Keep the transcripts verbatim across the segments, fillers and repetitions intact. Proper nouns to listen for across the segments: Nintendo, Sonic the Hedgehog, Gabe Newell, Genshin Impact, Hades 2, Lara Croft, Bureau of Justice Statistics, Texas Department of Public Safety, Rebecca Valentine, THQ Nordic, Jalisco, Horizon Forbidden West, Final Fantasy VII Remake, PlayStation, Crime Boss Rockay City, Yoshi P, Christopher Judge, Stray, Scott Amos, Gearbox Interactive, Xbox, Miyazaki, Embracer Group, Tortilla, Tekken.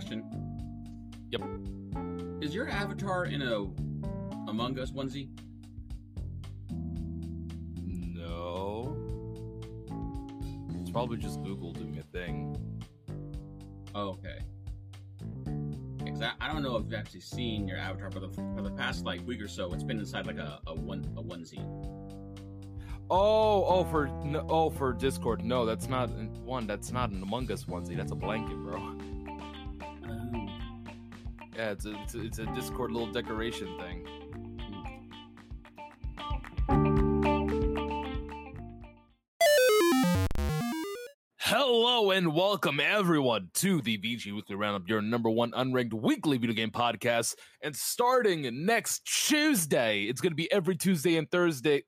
question. Yep. Is your avatar in a Among Us onesie? No. It's probably just Google doing a thing. Oh, okay. Because I, I don't know if you've actually seen your avatar, but for, for the past like week or so, it's been inside like a a one a onesie. Oh, oh for no, oh for Discord. No, that's not one. That's not an Among Us onesie. That's a blanket, bro. Um, yeah, it's a, it's a it's a Discord little decoration thing. Hello and welcome everyone to the V G Weekly Roundup, your number one unranked weekly video game podcast. And starting next Tuesday, it's going to be every Tuesday and Thursday.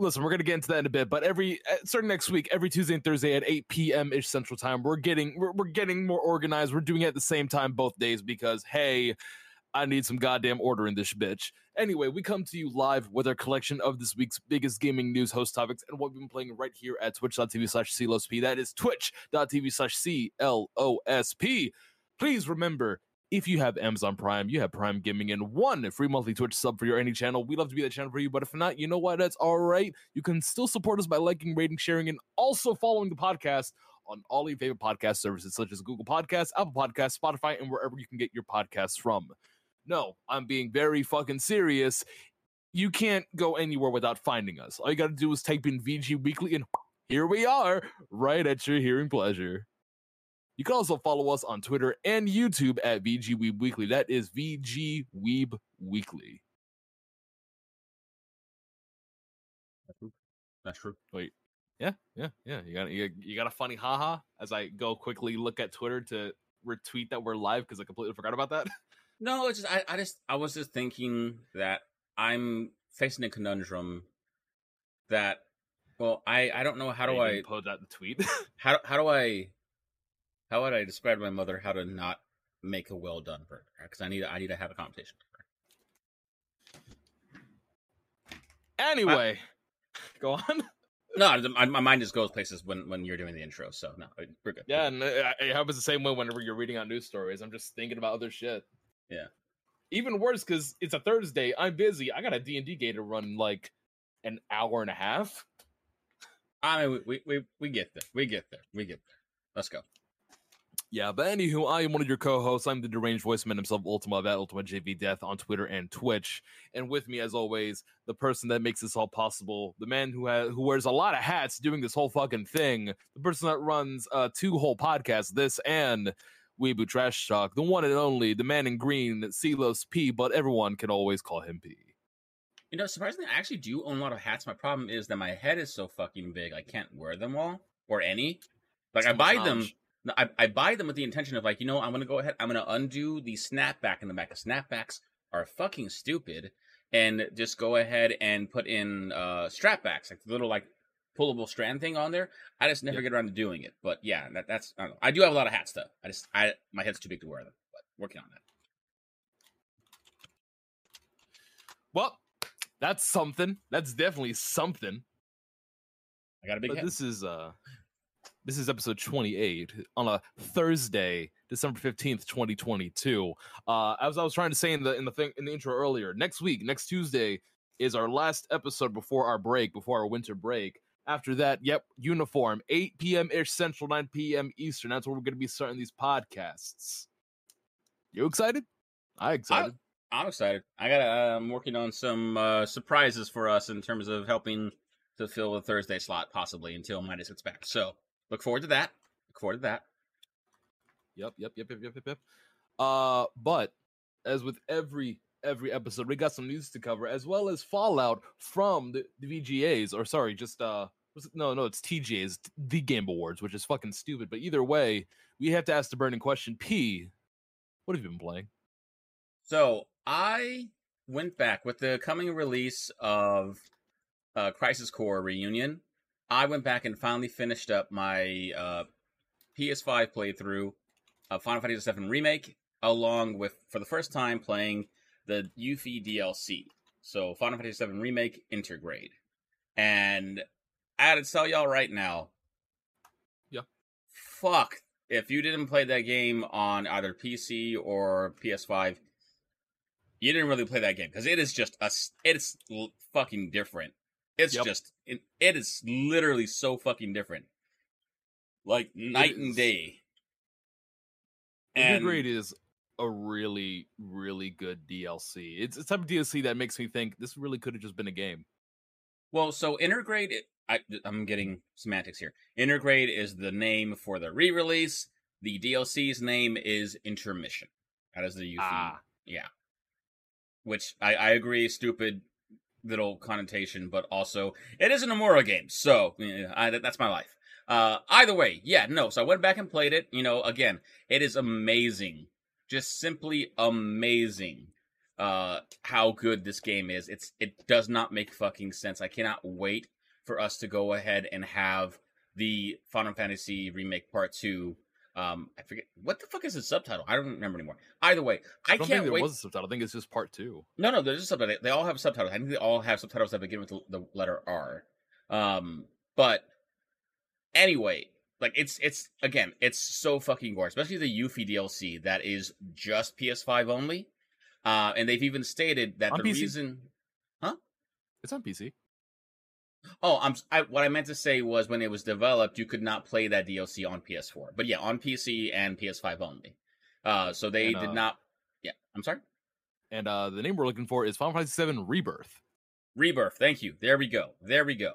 Listen, we're going to get into that in a bit, but every starting next week, every Tuesday and Thursday at eight p.m. ish Central Time, we're getting we're, we're getting more organized. We're doing it at the same time both days because hey, I need some goddamn order in this bitch. Anyway, we come to you live with our collection of this week's biggest gaming news, host topics, and what we've been playing right here at twitch.tv slash CLOSP. That is twitch.tv slash C L O S P. Please remember, if you have Amazon Prime, you have Prime Gaming and one free monthly Twitch sub for your any channel. We'd love to be that channel for you, but if not, you know what? That's all right. You can still support us by liking, rating, sharing, and also following the podcast on all your favorite podcast services, such as Google Podcasts, Apple Podcasts, Spotify, and wherever you can get your podcasts from. No, I'm being very fucking serious. You can't go anywhere without finding us. All you got to do is type in V G Weekly, and here we are, right at your hearing pleasure. You can also follow us on Twitter and YouTube at V G Weeb Weekly. That is V G Weeb Weekly. That's true. That's true. Wait. Yeah, yeah, yeah. You got you, you got a funny haha as I go quickly look at Twitter to retweet that we're live because I completely forgot about that. No, it's just I, I just I was just thinking that I'm facing a conundrum that well I, I don't know how do I, I post out the tweet. how how do I how would I describe to my mother how to not make a well done burger? Because I need I need to have a conversation with her. Anyway, I, go on. No, my mind just goes places when, when you're doing the intro, so no, we're good. Yeah, and it happens the same way whenever you're reading out news stories. I'm just thinking about other shit. Yeah. Even worse, because it's a Thursday, I'm busy, I got a D and D game to run like an hour and a half. I mean, we, we, we get there, we get there, we get there. Let's go. Yeah, but anywho, I am one of your co-hosts. I'm the deranged voiceman himself, Ultima, that Ultima J V Death on Twitter and Twitch. And with me, as always, the person that makes this all possible, the man who has, who wears a lot of hats doing this whole fucking thing, the person that runs uh, two whole podcasts, this and Weebu Trash Talk, the one and only, the man in green, Silos P, but everyone can always call him P. You know, surprisingly, I actually do own a lot of hats. My problem is that my head is so fucking big, I can't wear them all, or any. Like, I buy them... I, I buy them with the intention of like, you know, I'm going to go ahead, I'm going to undo the snapback in the back. Snapbacks are fucking stupid. And just go ahead and put in uh, strapbacks, like the little like pullable strand thing on there. I just never yep. get around to doing it. But yeah, that, that's, I don't know. I do have a lot of hats though. I just, I my head's too big to wear them, but working on that. Well, that's something. That's definitely something. I got a big but head. This is, uh... This is episode twenty-eight on a Thursday, December fifteenth, twenty twenty-two. Uh, as I was trying to say in the in the thing in the intro earlier, next week, next Tuesday is our last episode before our break, before our winter break. After that, yep, uniform, eight p.m. ish Central, nine p.m. Eastern. That's where we're going to be starting these podcasts. You excited? I excited. I, I'm excited. I got. Uh, I'm working on some uh, surprises for us in terms of helping to fill the Thursday slot, possibly until Midas gets back. So. Look forward to that. Look forward to that. Yep, yep, yep, yep, yep, yep, yep. Uh, but as with every every episode, we got some news to cover, as well as fallout from the, the V G As, or sorry, just uh, was it? no, no, it's T G As, the Game Awards, which is fucking stupid. But either way, we have to ask the burning question. P, what have you been playing? So I went back with the coming release of uh, Crisis Core Reunion. I went back and finally finished up my uh, P S five playthrough of Final Fantasy seven Remake, along with, for the first time, playing the Yuffie D L C. So, Final Fantasy seven Remake Intergrade. And I gotta tell y'all right now. Yeah. Fuck if you didn't play that game on either P C or P S five, you didn't really play that game, because it is just a, it's fucking different. It's yep. just, it, it is literally so fucking different. Like night and day. And Integrate is a really, really good D L C. It's a type of D L C that makes me think this really could have just been a game. Well, so Integrate, I, I'm getting semantics here. Integrate is the name for the re-release. The D L C's name is Intermission. That is the Yuffie. Ah. Yeah. Which, I, I agree, stupid little connotation, but also, it is a Nomura game, so I, that's my life. Uh, either way, yeah, no, so I went back and played it. You know, again, it is amazing. Just simply amazing uh, how good this game is. It's It does not make fucking sense. I cannot wait for us to go ahead and have the Final Fantasy Remake Part two. Um, I forget what the fuck is the subtitle. I don't remember anymore. Either way, I, I don't can't think there wait. Was a subtitle. I think it's just part two. No, no, there's a subtitle. They all have subtitles. I think they all have subtitles that begin with the, the letter R. Um, but anyway, like it's it's again, it's so fucking gorgeous, especially the Yuffie D L C that is just P S five only. Uh, and they've even stated that on the P C. Reason, huh? It's on P C. Oh, I'm. I, what I meant to say was when it was developed, you could not play that D L C on P S four. But yeah, on P C and P S five only. Uh, so they and, uh, did not. Yeah, I'm sorry. And uh, the name we're looking for is Final Fantasy seven Rebirth. Rebirth. Thank you. There we go. There we go.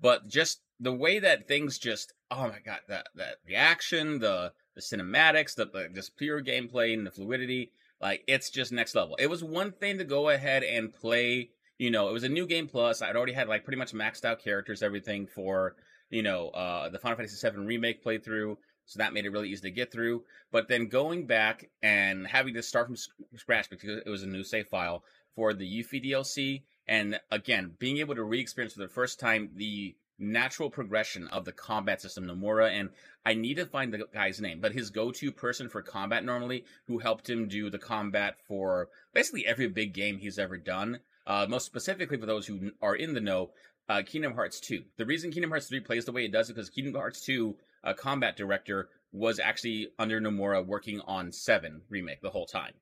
But just the way that things just. Oh my god, that that the action, the the cinematics, the, the just pure gameplay and the fluidity. Like it's just next level. It was one thing to go ahead and play. You know, it was a new game plus. I'd already had like pretty much maxed out characters, everything for, you know, uh, the Final Fantasy seven Remake playthrough. So that made it really easy to get through. But then going back and having to start from scratch because it was a new save file for the Yuffie D L C. And again, being able to re-experience for the first time the natural progression of the combat system, Nomura. And I need to find the guy's name, but his go-to person for combat normally, who helped him do the combat for basically every big game he's ever done. Uh, most specifically for those who are in the know, uh, Kingdom Hearts two. The reason Kingdom Hearts three plays the way it does is because Kingdom Hearts two uh, combat director was actually under Nomura working on seven Remake the whole time.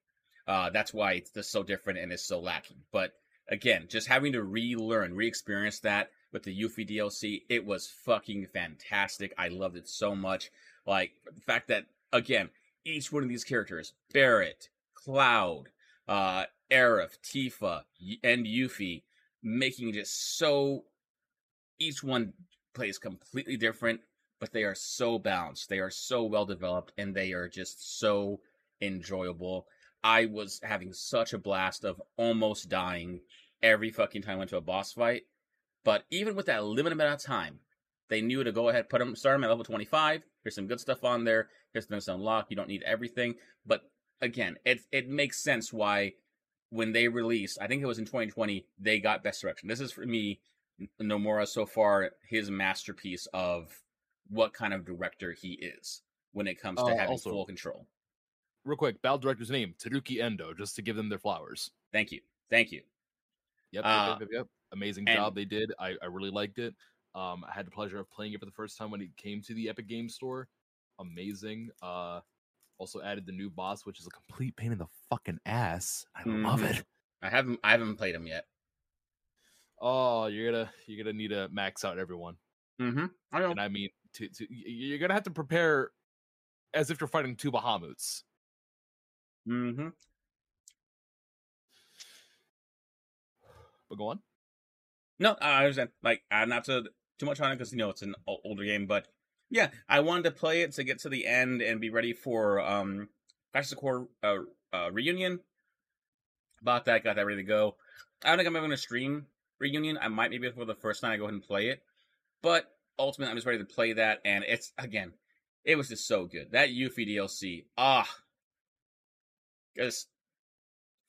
Uh, that's why it's just so different and it's so lacking. But again, just having to relearn, re-experience that with the Yuffie D L C, it was fucking fantastic. I loved it so much. Like, the fact that, again, each one of these characters, Barret, Cloud, uh, Aerith, Tifa, and Yuffie, making just so... Each one plays completely different, but they are so balanced. They are so well-developed, and they are just so enjoyable. I was having such a blast of almost dying every fucking time I went to a boss fight. But even with that limited amount of time, they knew to go ahead, put them, start them at level twenty-five. Here's some good stuff on there. Here's things to unlock. You don't need everything. But again, it, it makes sense why... When they released, I think it was in twenty twenty, they got Best Direction. This is, for me, Nomura so far, his masterpiece of what kind of director he is when it comes to uh, having also, full control. Real quick, Battle Director's name, Taruki Endo, just to give them their flowers. Thank you. Thank you. Yep, uh, yep, yep. Amazing and, job they did. I, I really liked it. Um, I had the pleasure of playing it for the first time when it came to the Epic Games Store. Amazing. Uh Also added the new boss, which is a complete pain in the fucking ass. I mm-hmm. love it. I haven't, I haven't played him yet. Oh, you're gonna, you're gonna need to max out everyone. Mm-hmm. I know. And I mean, to, to, you're gonna have to prepare as if you're fighting two Bahamuts. Mm-hmm. But go on. No, I understand. Like, I'm not to too much on it because you know it's an older game, but. Yeah, I wanted to play it to get to the end and be ready for um, Crisis Core uh, uh, Reunion. Bought that, got that ready to go. I don't think I'm ever going to stream Reunion. I might maybe for the first night I go ahead and play it. But ultimately, I'm just ready to play that. And it's, again, it was just so good. That Yuffie D L C, ah. Just,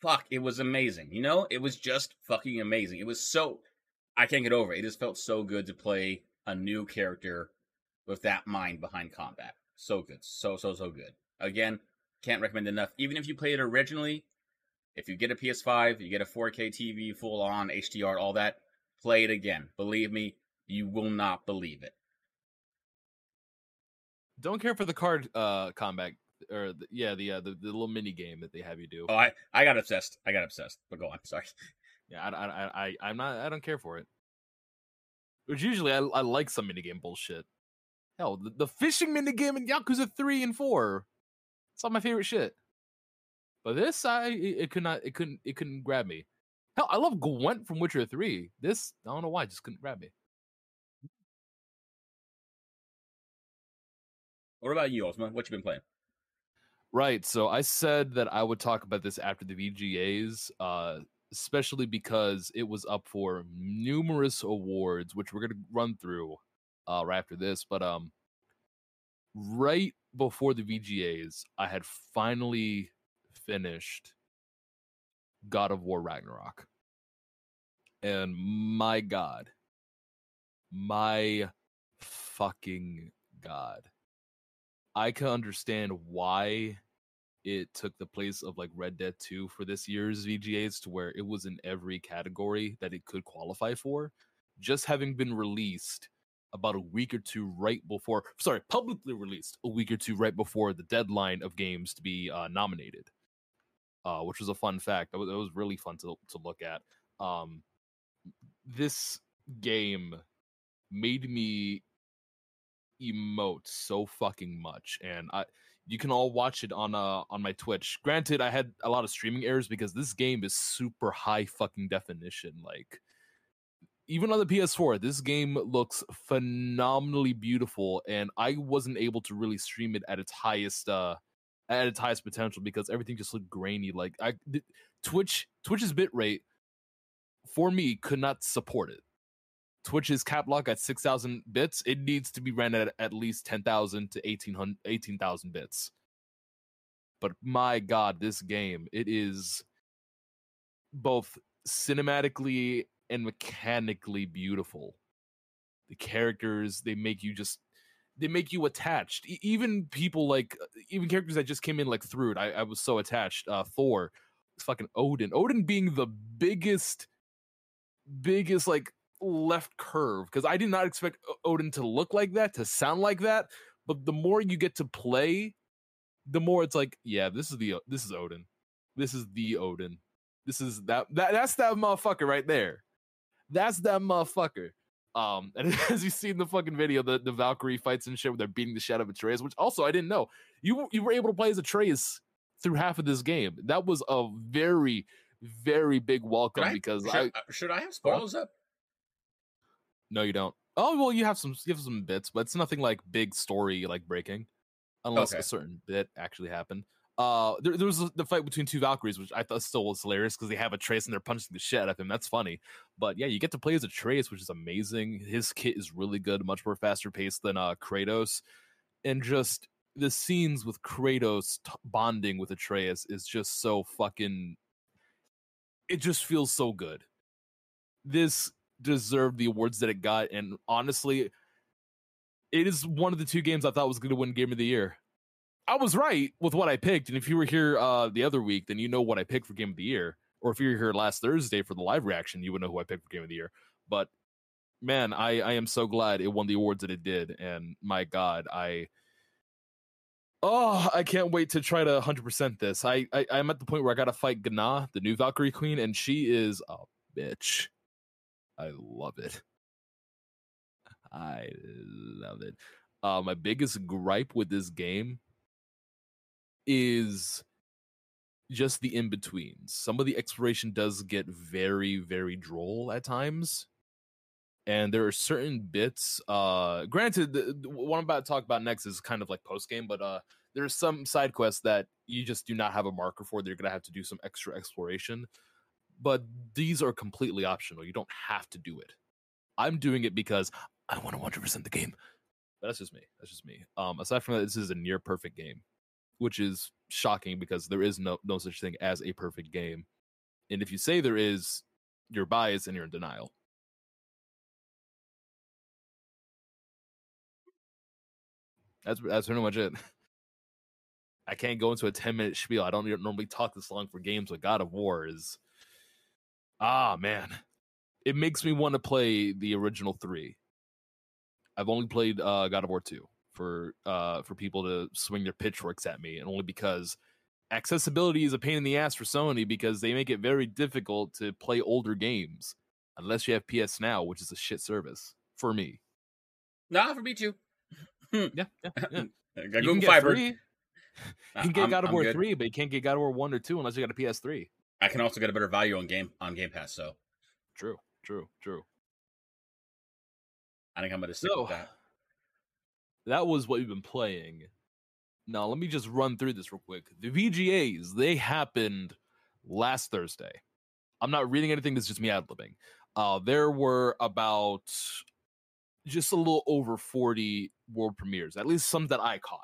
fuck, it was amazing. You know, it was just fucking amazing. It was so, I can't get over it. It just felt so good to play a new character with that mind behind combat. So good. So, so, so good. Again, can't recommend enough. Even if you play it originally, if you get a P S five, you get a four K T V, full-on, H D R, all that, play it again. Believe me, you will not believe it. Don't care for the card uh, combat or the, yeah, the, uh, the the little mini game that they have you do. Oh, I, I got obsessed. I got obsessed. But go on. Sorry. Yeah, I I I I'm not. I don't care for it. Which usually I I like some mini game bullshit. Hell, the, the fishing mini game in Yakuza Three and Four. It's all my favorite shit. But this, I it could not. It couldn't. It couldn't grab me. Hell, I love Gwent from Witcher Three. This, I don't know why, just couldn't grab me. What about you, Ultima? What you been playing? Right, so I said that I would talk about this after the V G As, uh, especially because it was up for numerous awards, which we're going to run through uh, right after this. But um, right before the V G As, I had finally finished God of War Ragnarok. And my God. My fucking God. I can understand why it took the place of like Red Dead two for this year's V G As, to where it was in every category that it could qualify for, just having been released about a week or two right before, sorry, publicly released a week or two right before the deadline of games to be uh, nominated, uh, which was a fun fact. That was, that was really fun to to look at. Um, this game made me emote so fucking much, and I you can all watch it on uh on my Twitch. Granted, I had a lot of streaming errors because this game is super high fucking definition. Like, even on the P S four, this game looks phenomenally beautiful, and I wasn't able to really stream it at its highest uh at its highest potential because everything just looked grainy. Like, I th- Twitch Twitch's bitrate for me could not support it. Twitch's cap lock at six thousand bits, it needs to be ran at at least ten thousand to eighteen thousand bits. But my God, this game, it is both cinematically and mechanically beautiful. The characters, they make you just, they make you attached. E- even people like, even characters that just came in like Thrud, I, I was so attached. Uh, Thor, fucking Odin. Odin being the biggest, biggest like, left curve, because I did not expect Odin to look like that, to sound like that, but the more you get to play, the more it's like, yeah, this is the this is Odin. This is the Odin. This is that, that that's that motherfucker right there. That's that motherfucker. Um, and as you see in the fucking video, the, the Valkyrie fights and shit where they're beating the shit out of Atreus, which also I didn't know. You you were able to play as Atreus through half of this game. That was a very, very big welcome. I, because should I, should I have spoilers up? No, you don't. Oh, well, you have some you have some bits, but it's nothing like big story like breaking, unless okay. a certain bit actually happened. Uh, there, there was the fight between two Valkyries, which I thought still was hilarious because they have Atreus and they're punching the shit out of him. That's funny. But yeah, you get to play as Atreus, which is amazing. His kit is really good, much more faster paced than uh, Kratos, and just the scenes with Kratos t- bonding with Atreus is just so fucking. It just feels so good. This deserved the awards that it got, and honestly, it is one of the two games I thought was going to win Game of the Year. I was right with what I picked, and if you were here uh, the other week, then you know what I picked for Game of the Year, or if you were here last Thursday for the live reaction, you would know who I picked for Game of the Year. But man, I, I am so glad it won the awards that it did, and my God, I oh, I can't wait to try to one hundred percent this. I, I, I'm at the point where I gotta fight Gana, the new Valkyrie Queen, and she is a bitch. I love it. I love it. Uh, my biggest gripe with this game is just the in-betweens. Some of the exploration does get very, very droll at times. And there are certain bits. Uh, granted, the, the, what I'm about to talk about next is kind of like post-game, but uh, there are some side quests that you just do not have a marker for. They're going to have to do some extra exploration. But these are completely optional. You don't have to do it. I'm doing it because I want to one hundred percent the game. But that's just me. That's just me. Um, aside from that, this is a near perfect game, which is shocking because there is no no such thing as a perfect game. And if you say there is, you're biased and you're in denial. That's that's pretty much it. I can't go into a ten minute spiel. I don't normally talk this long for games, but God of War is. Ah, man. It makes me want to play the original three. I've only played uh, God of War two for uh, for people to swing their pitchforks at me, and only because accessibility is a pain in the ass for Sony because they make it very difficult to play older games unless you have P S Now, which is a shit service for me. Nah, for me too. yeah, yeah, yeah. I got Google Fiber. You can get I'm, God of I'm War good. three, but you can't get God of War one or two unless you got a P S three. I can also get a better value on game on Game Pass. So true, true, true. I think I'm gonna stick so, with that. That was what we've been playing. Now let me just run through this real quick. The V G As, they happened last Thursday. I'm not reading anything. This is just me ad-libbing. Uh, there were about just a little over forty world premieres, at least some that I caught.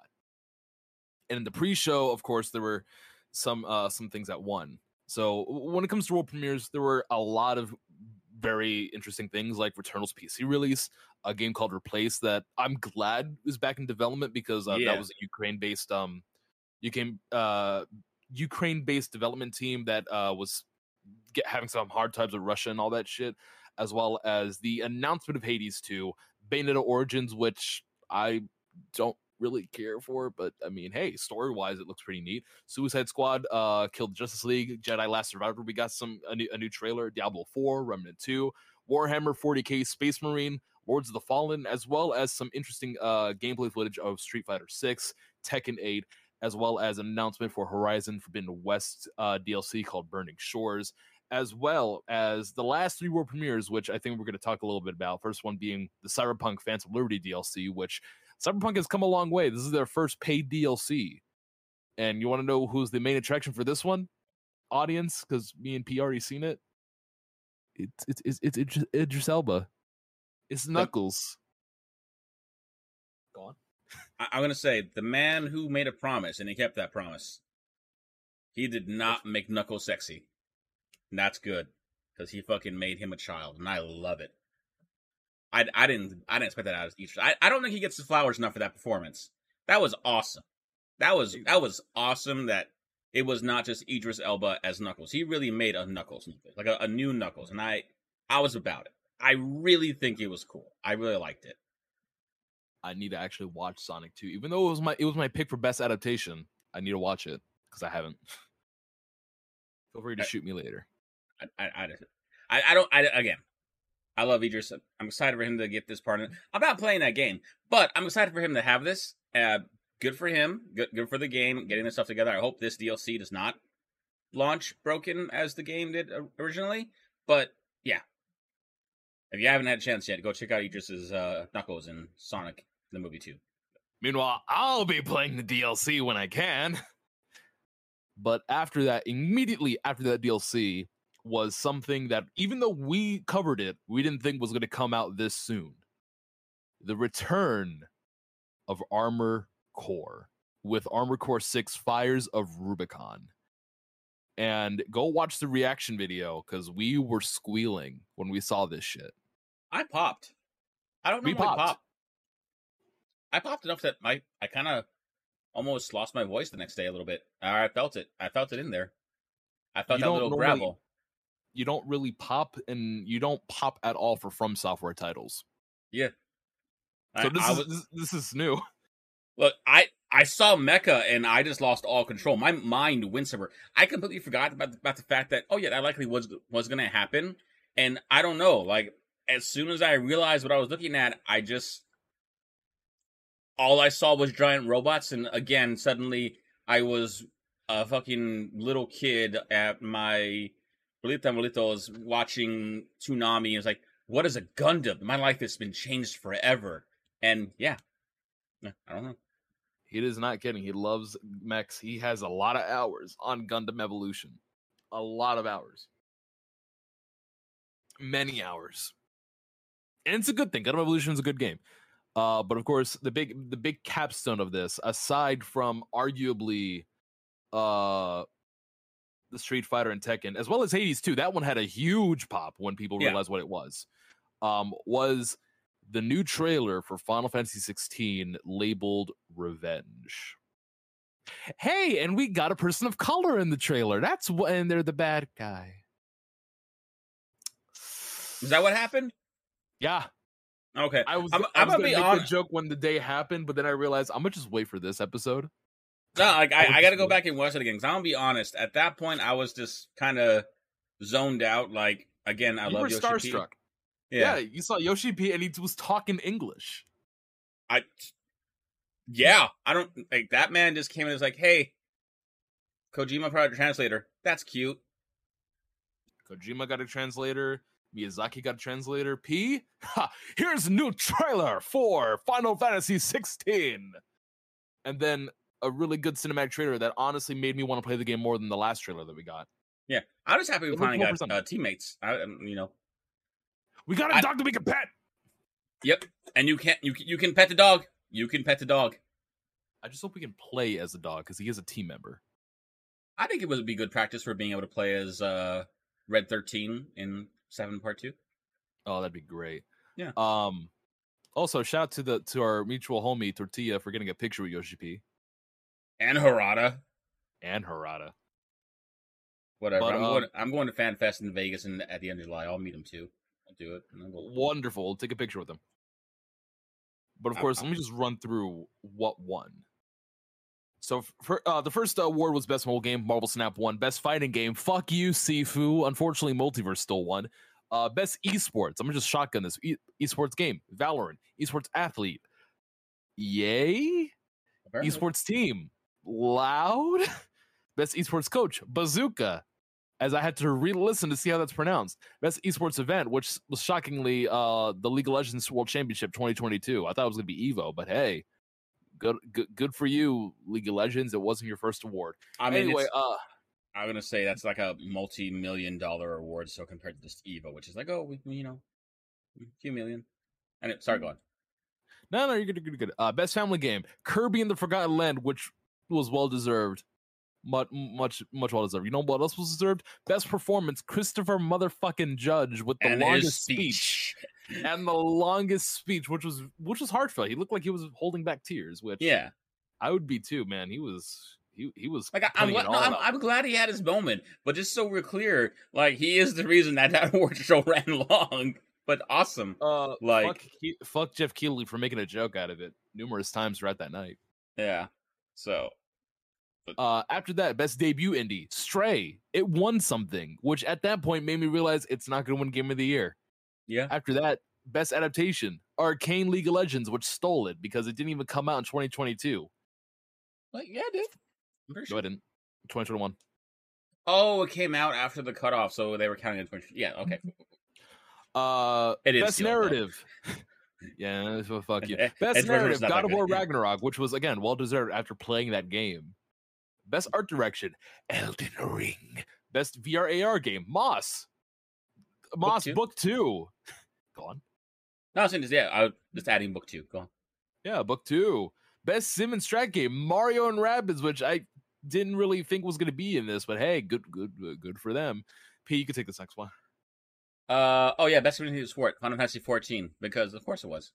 And in the pre-show, of course, there were some uh, some things that won. So when it comes to world premieres, there were a lot of very interesting things like Returnal's P C release, a game called Replace that I'm glad is back in development because uh, yeah. that was a Ukraine-based um, Ukraine, uh, Ukraine-based development team that uh, was get, having some hard times with Russia and all that shit, as well as the announcement of Hades two, Bayonetta Origins, which I don't really care for, but I mean, hey, story-wise, it looks pretty neat. Suicide Squad, uh, Killed Justice League, Jedi Last Survivor, we got some a new, a new trailer, Diablo four, Remnant two, Warhammer forty K, Space Marine, Lords of the Fallen, as well as some interesting uh, gameplay footage of Street Fighter six, Tekken eight, as well as an announcement for Horizon Forbidden West uh, D L C called Burning Shores, as well as the last three world premieres, which I think we're going to talk a little bit about. First one being the Cyberpunk Phantom Liberty D L C, which Cyberpunk has come a long way. This is their first paid D L C. And you want to know who's the main attraction for this one? Audience, because me and P already seen it. It's it's it's, it's Idris, Idris Elba. It's Knuckles. Go on. I, I'm going to say, the man who made a promise, and he kept that promise, he did not make Knuckles sexy. And that's good, because he fucking made him a child, and I love it. I, I didn't I didn't expect that out of Idris. I, I don't think he gets the flowers enough for that performance. That was awesome. That was that was awesome that it was not just Idris Elba as Knuckles. He really made a Knuckles, like a, a new Knuckles, and I I was about it. I really think it was cool. I really liked it. I need to actually watch Sonic two, even though it was my it was my pick for best adaptation. I need to watch it because I haven't. Feel free to I, shoot me later. I I I, I don't I again. I love Idris. I'm excited for him to get this part. I'm not playing that game, but I'm excited for him to have this. Uh, good for him. Good, good for the game, getting this stuff together. I hope this D L C does not launch broken as the game did originally. But, yeah. If you haven't had a chance yet, go check out Idris's uh, Knuckles and Sonic the movie too. Meanwhile, I'll be playing the D L C when I can. But after that, immediately after that D L C... was something that, even though we covered it, we didn't think was going to come out this soon. The return of Armor Core with Armor Core six Fires of Rubicon. And go watch the reaction video because we were squealing when we saw this shit. I popped. I don't know why I popped. I popped enough that my I kind of almost lost my voice the next day a little bit. I felt it. I felt it in there. I felt that little gravel. You don't really pop, and you don't pop at all for From Software titles. Yeah. So I, this, I was, is, this is new. Look, I, I saw Mecha, and I just lost all control. My mind went somewhere. I completely forgot about the, about the fact that, oh, yeah, that likely was, was going to happen. And I don't know. Like, as soon as I realized what I was looking at, I just... all I saw was giant robots, and again, suddenly, I was a fucking little kid at my... Lita Molito's watching Toonami. It was like, what is a Gundam? My life has been changed forever. And yeah, I don't know. He is not kidding. He loves mechs. He has a lot of hours on Gundam Evolution. A lot of hours. Many hours. And it's a good thing. Gundam Evolution is a good game. Uh, but of course, the big the big capstone of this, aside from arguably... uh. the Street Fighter and Tekken, as well as Hades two, that one had a huge pop when people yeah. realized what it was, um, was the new trailer for Final Fantasy sixteen labeled Revenge. Hey, and we got a person of color in the trailer. That's what, and they're the bad guy. Is that what happened? Yeah. Okay, I was, I'm, I was I'm gonna, gonna be make honest. A joke when the day happened, but then I realized I'm gonna just wait for this episode. No, like I, I, I got to go back and watch it again. Because I'm gonna be honest, at that point, I was just kind of zoned out. Like again, I you love were Yoshi starstruck. P. Yeah. yeah, you saw Yoshi P, and he was talking English. I, yeah, I don't like that man just came in and was like, "Hey, Kojima brought a translator. That's cute." Kojima got a translator. Miyazaki got a translator. P, ha, here's a new trailer for Final Fantasy sixteen. And then a really good cinematic trailer that honestly made me want to play the game more than the last trailer that we got. Yeah, I'm just happy we finally got uh, teammates. I, you know, we got a I, dog that we can pet. Yep, and you can't. You you can pet the dog. You can pet the dog. I just hope we can play as a dog because he is a team member. I think it would be good practice for being able to play as uh, Red thirteen in Seven Part Two. Oh, that'd be great. Yeah. Um. Also, shout out to the to our mutual homie Tortilla for getting a picture with Yoshi P. And Harada. And Harada. Whatever. But, I'm, um, going to, I'm going to Fan Fest in Vegas, and at the end of July, I'll meet him too. I'll do it. And we'll... Wonderful. Take a picture with him. But of course, I, I, let me just run through what won. So for, uh, the first award was Best Mobile Game. Marble Snap won. Best Fighting Game. Fuck you, Sifu. Unfortunately, Multiverse still won. Uh, Best Esports. I'm going to just shotgun this. E- esports Game. Valorant. Esports Athlete. Yay. Apparently. Esports Team. Loud. Best Esports Coach, Bazooka, as I had to re-listen to see how that's pronounced. Best Esports Event, which was shockingly uh, the League of Legends World Championship twenty twenty-two. I thought it was going to be EVO, but hey, good, good good for you, League of Legends. It wasn't your first award. I mean, anyway, uh, I'm going to say that's like a multi-million dollar award, so compared to just EVO, which is like, oh, we, you know, a few million. And it, sorry, go on. No, no, you're good, you're good. Uh, Best Family Game, Kirby and the Forgotten Land, which was well-deserved. Much, much, much well deserved. You know what else was deserved? Best performance, Christopher motherfucking Judge with the and longest speech. speech, and the longest speech, which was which was heartfelt. He looked like he was holding back tears. Which, yeah, I would be too, man. He was, he he was. Like, I'm, no, I'm, I'm glad he had his moment, but just so we're clear, like he is the reason that that award show ran long. But awesome, uh, like fuck, he, fuck Jeff Keighley for making a joke out of it numerous times throughout that night. Yeah, so. Uh, after that, best debut indie, Stray. It won something, which at that point made me realize it's not going to win Game of the Year. Yeah. After that, best adaptation, Arcane League of Legends, which stole it because it didn't even come out in twenty twenty-two. Like, yeah, dude. No, sure. It didn't. twenty twenty-one. Oh, it came out after the cutoff, so they were counting it. Yeah, okay. Uh, it is best narrative. Yeah, fuck you. Best narrative, God of War Ragnarok, which was again well deserved after playing that game. Best art direction, Elden Ring. Best V R A R game, Moss. Moss Book Two. Go on. No, I was saying this, yeah, I was just adding Book Two. Go on. Yeah, Book Two. Best Sim and Strat game, Mario and Rabbids, which I didn't really think was going to be in this, but hey, good, good, good for them. P, you can take this next one. Uh oh yeah, best community sport, Final Fantasy fourteen, because of course it was.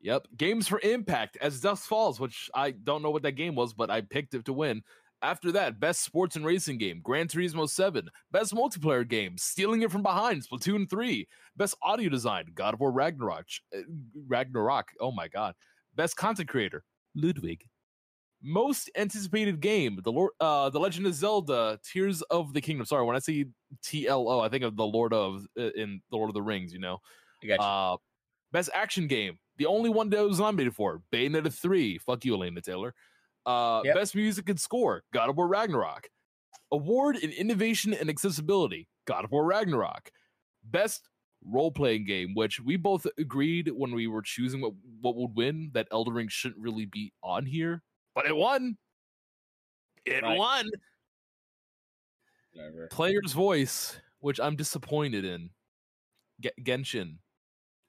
Yep. Games for Impact, as Dust Falls, which I don't know what that game was, but I picked it to win. After that, best sports and racing game, Gran Turismo seven. Best multiplayer game, Stealing It From Behind, Splatoon three. Best audio design, God of War Ragnarok. Ragnarok. Oh my God. Best content creator, Ludwig. Most anticipated game, The Lord, uh, The Legend of Zelda, Tears of the Kingdom. Sorry, when I see T L O, I think of the Lord of in the Lord of the Rings. You know. I got you. Uh, best action game. The only one that was nominated for, Bayonetta three. Fuck you, Elena Taylor. Uh, yep. Best music and score, God of War Ragnarok. Award in innovation and accessibility, God of War Ragnarok. Best role-playing game, which we both agreed when we were choosing what, what would win, that Elden Ring shouldn't really be on here. But it won. It right. won. Never. Player's Voice, which I'm disappointed in. G- Genshin.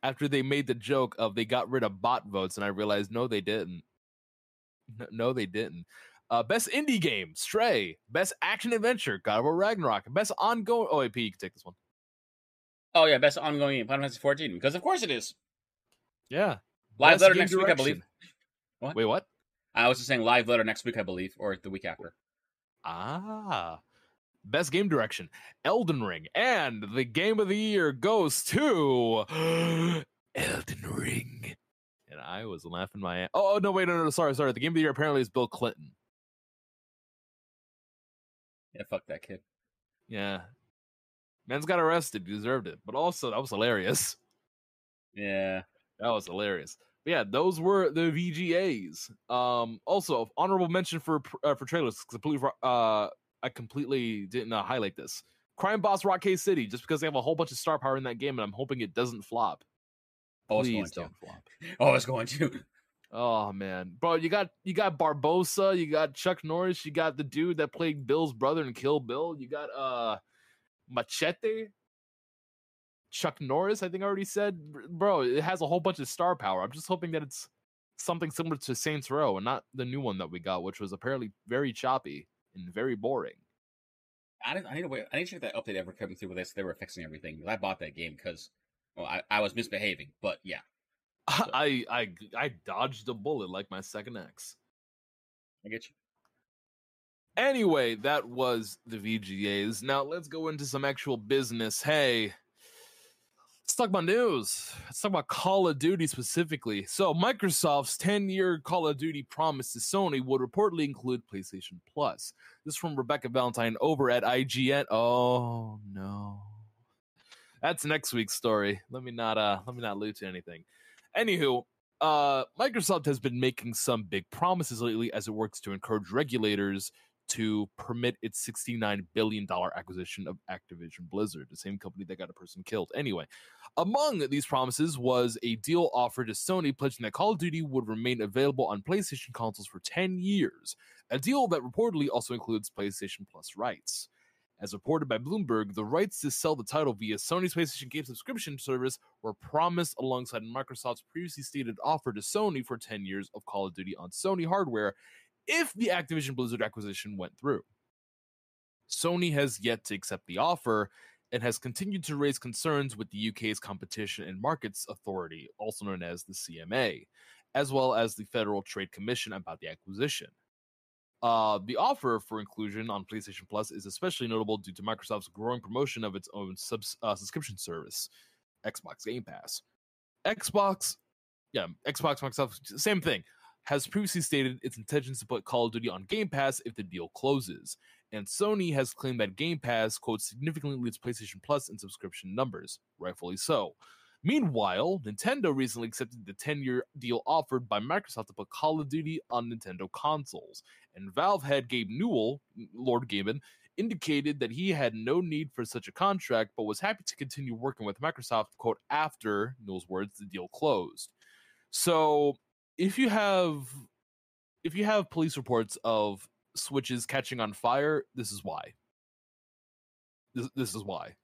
After they made the joke of they got rid of bot votes, and I realized, no, they didn't. No, they didn't. Uh, best indie game, Stray. Best action adventure, God of War Ragnarok. Best ongoing... Oh, wait, P, you can take this one. Oh, yeah, best ongoing game, Final Fantasy fourteen, because of course it is. Yeah. Live letter next week, I believe. What? Wait, what? I was just saying live letter next week, I believe, or the week after. Ah. Best game direction, Elden Ring, and the game of the year goes to Elden Ring. And I was laughing my ass. Oh, no, wait, no, no, sorry, sorry. The Game of the Year apparently is Bill Clinton. Yeah, fuck that kid. Yeah. Man's got arrested. Deserved it. But also, that was hilarious. Yeah. That was hilarious. But yeah, those were the V G As. Um, also, honorable mention for uh, for trailers. Completely, uh, I completely didn't uh, highlight this. Crime Boss Rockay City, just because they have a whole bunch of star power in that game, and I'm hoping it doesn't flop. Oh, it's Please going to. Flop. Oh, it's going to. Oh, man. Bro, you got you got Barbossa, you got Chuck Norris, you got the dude that played Bill's brother in Kill Bill, you got uh, Machete, Chuck Norris, I think I already said. Bro, it has a whole bunch of star power. I'm just hoping that it's something similar to Saints Row and not the new one that we got, which was apparently very choppy and very boring. I didn't. I need to wait. I need to check that update ever coming through with this. They were fixing everything. I bought that game because, well, I, I was misbehaving. But yeah, so. I, I I dodged a bullet like my second ex. I get you. Anyway, that was the V G As. Now let's go into some actual business. Hey, let's talk about news. Let's talk about Call of Duty specifically. So Microsoft's ten-year Call of Duty promise to Sony would reportedly include PlayStation Plus. This is from Rebecca Valentine over at I G N. Oh no, that's next week's story. Let me not, uh, let me not allude to anything. Anywho, uh, Microsoft has been making some big promises lately as it works to encourage regulators to permit its sixty-nine billion dollars acquisition of Activision Blizzard, the same company that got a person killed. Anyway, among these promises was a deal offered to Sony pledging that Call of Duty would remain available on PlayStation consoles for ten years, a deal that reportedly also includes PlayStation Plus rights. As reported by Bloomberg, the rights to sell the title via Sony's PlayStation Game subscription service were promised alongside Microsoft's previously stated offer to Sony for ten years of Call of Duty on Sony hardware, if the Activision Blizzard acquisition went through. Sony has yet to accept the offer and has continued to raise concerns with the U K's Competition and Markets Authority, also known as the C M A, as well as the Federal Trade Commission about the acquisition. Uh, the offer for inclusion on PlayStation Plus is especially notable due to Microsoft's growing promotion of its own subs- uh, subscription service, Xbox Game Pass. Xbox, yeah, Xbox, Microsoft, same thing. Has previously stated its intentions to put Call of Duty on Game Pass if the deal closes, and Sony has claimed that Game Pass, quote, significantly leads PlayStation Plus in subscription numbers, rightfully so. Meanwhile, Nintendo recently accepted the ten-year deal offered by Microsoft to put Call of Duty on Nintendo consoles, and Valve head Gabe Newell, Lord Gaiman, indicated that he had no need for such a contract, but was happy to continue working with Microsoft, quote, after, Newell's words, the deal closed. So, If you have if you have police reports of Switches catching on fire, this is why. This, this is why.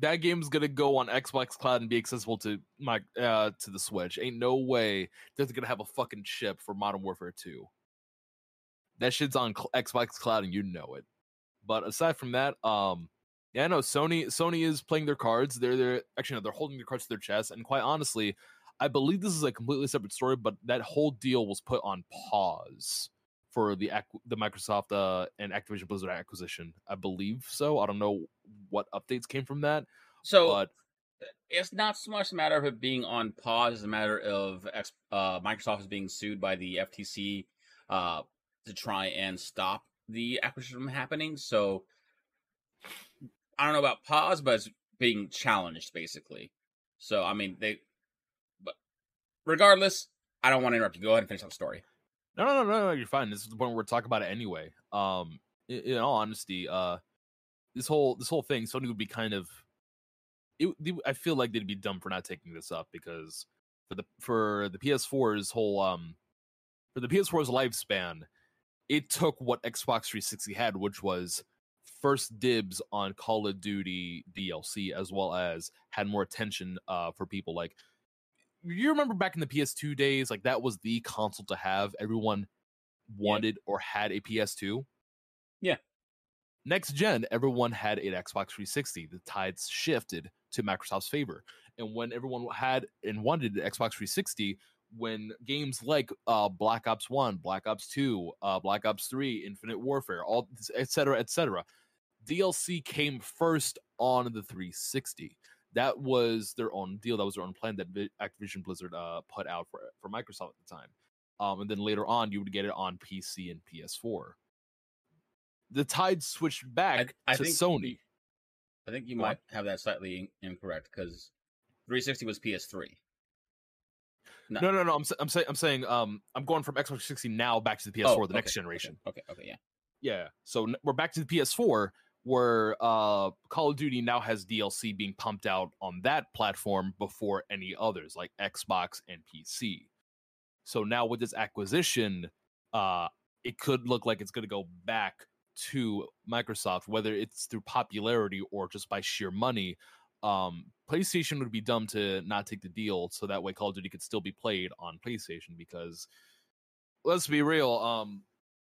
That game's going to go on Xbox Cloud and be accessible to my uh, to the Switch. Ain't no way they're going to have a fucking chip for Modern Warfare two. That shit's on cl- Xbox Cloud and you know it. But aside from that, um yeah, no, Sony Sony is playing their cards. They're they're actually no, they're holding their cards to their chest, and quite honestly, I believe this is a completely separate story, but that whole deal was put on pause for the the Microsoft uh, and Activision Blizzard acquisition. I believe so. I don't know what updates came from that. So but... it's not so much a matter of it being on pause as a matter of uh, Microsoft is being sued by the F T C uh, to try and stop the acquisition from happening. So I don't know about pause, but it's being challenged, basically. So, I mean, they... Regardless, I don't want to interrupt you. Go ahead and finish up the story. No, no, no, no, no. You're fine. This is the point where we're talking about it anyway. Um, in, in all honesty, uh, this whole this whole thing, Sony would be kind of. It, it, I feel like they'd be dumb for not taking this up because for the for the P S four's whole um, for the P S four's lifespan, it took what Xbox three sixty had, which was first dibs on Call of Duty D L C, as well as had more attention uh for people like. You remember back in the P S two days, like that was the console to have. Everyone wanted yeah. or had a P S two. Yeah. Next gen, everyone had an Xbox three sixty. The tides shifted to Microsoft's favor. And when everyone had and wanted an Xbox three sixty, when games like uh, Black Ops one, Black Ops two, uh, Black Ops three, Infinite Warfare, all et cetera, et cetera, D L C came first on the three sixty. that was their own deal. That was their own plan that Activision Blizzard uh, put out for for Microsoft at the time. Um, and then later on, you would get it on P C and P S four. The tide switched back I, I to think, Sony. I think you Go might on. have that slightly incorrect, because three sixty was P S three. No, no, no. no. I'm, I'm saying, I'm saying, um, I'm going from Xbox three sixty now back to the P S four, oh, the next okay, generation. Okay, okay, okay, yeah, yeah. So we're back to the P S four, where uh, Call of Duty now has D L C being pumped out on that platform before any others, like Xbox and P C. So now with this acquisition, uh, it could look like it's going to go back to Microsoft, whether it's through popularity or just by sheer money. Um, PlayStation would be dumb to not take the deal, so that way Call of Duty could still be played on PlayStation, because let's be real, um,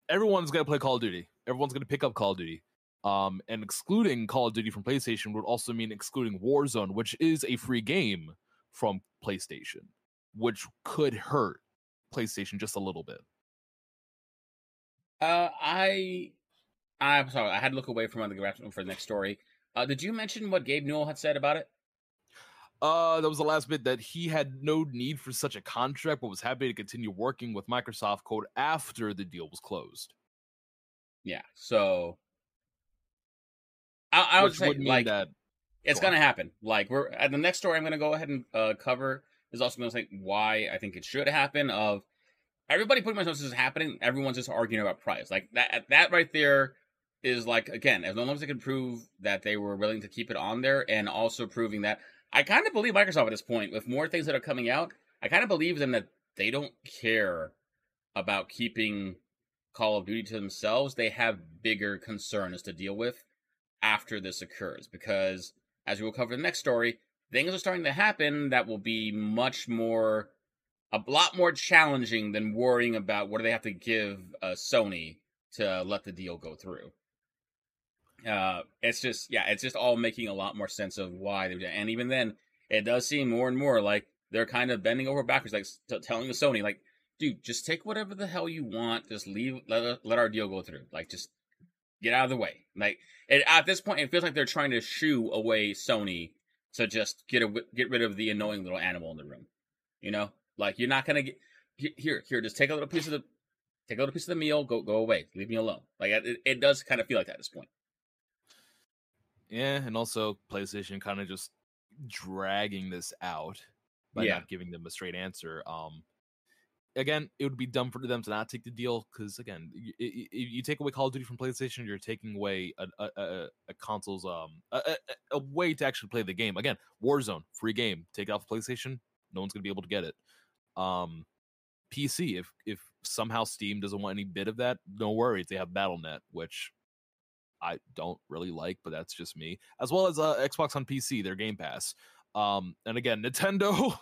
everyone's going to play Call of Duty. Everyone's going to pick up Call of Duty. Um, and excluding Call of Duty from PlayStation would also mean excluding Warzone, which is a free game from PlayStation, which could hurt PlayStation just a little bit. Uh, I, I'm sorry, I had to look away from the graphic for the next story. Uh, did you mention what Gabe Newell had said about it? Uh, that was the last bit, that he had no need for such a contract, but was happy to continue working with Microsoft Code after the deal was closed. Yeah, so I, I would say, like, that it's going to happen. Like, we're at the next story I'm going to go ahead and uh, cover is also going to say why I think it should happen. Of everybody pretty much knows this is happening. Everyone's just arguing about price. Like that, that right there is like, again, as long as they can prove that they were willing to keep it on there, and also proving that I kind of believe Microsoft at this point, with more things that are coming out, I kind of believe them that they don't care about keeping Call of Duty to themselves. They have bigger concerns to deal with after this occurs, because as we will cover in the next story, things are starting to happen that will be much more, a lot more challenging than worrying about what do they have to give uh, Sony to let the deal go through. Uh, it's just, yeah, it's just all making a lot more sense of why they do. And even then, it does seem more and more like they're kind of bending over backwards, like t- telling the Sony, like, dude, just take whatever the hell you want, just leave, let let our deal go through, like, just get out of the way. Like, it, at this point, it feels like they're trying to shoo away Sony to just get a, get rid of the annoying little animal in the room. You know, like, you're not gonna get here, here, just take a little piece of the, take a little piece of the meal, go, go away, leave me alone. Like, it, it does kind of feel like that at this point. Yeah, and also PlayStation kind of just dragging this out by yeah. not giving them a straight answer. Um, again, it would be dumb for them to not take the deal, because, again, you, you, you take away Call of Duty from PlayStation, you're taking away a, a, a, a console's um a, a, a way to actually play the game. Again, Warzone, free game, take it off of PlayStation, no one's gonna be able to get it. Um, P C, if if somehow Steam doesn't want any bit of that, no worries, they have Battle dot net, which I don't really like, but that's just me. As well as uh, Xbox on P C, their Game Pass. Um, and again, Nintendo,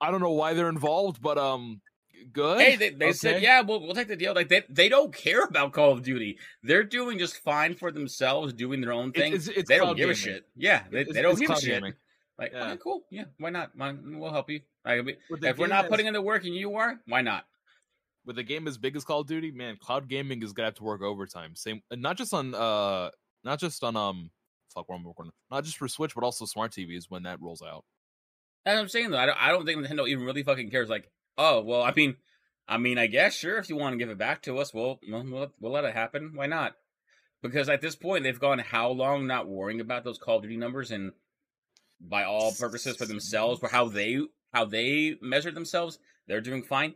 I don't know why they're involved, but um, good. Hey, they, they okay. said, yeah, we'll, we'll take the deal. Like, they, they don't care about Call of Duty. They're doing just fine for themselves, doing their own thing. It's, it's, it's they don't give gaming. a shit. Yeah, they, it's, they don't give a shit. Gaming. Like, yeah. Oh, cool, yeah, why not? We'll help you. Like, if we're not has... putting in the work and you are, why not? With a game as big as Call of Duty, man, cloud gaming is gonna have to work overtime. Same, not just on, uh, not just on, um, fuck, we're working, not just for Switch, but also smart T Vs when that rolls out. That's what I'm saying though. I don't, I don't think Nintendo even really fucking cares. Like, oh well, I mean, I mean, I guess sure, if you want to give it back to us, we'll we'll, we'll let it happen. Why not? Because at this point, they've gone how long not worrying about those Call of Duty numbers, and by all purposes for themselves, for how they how they measure themselves, they're doing fine.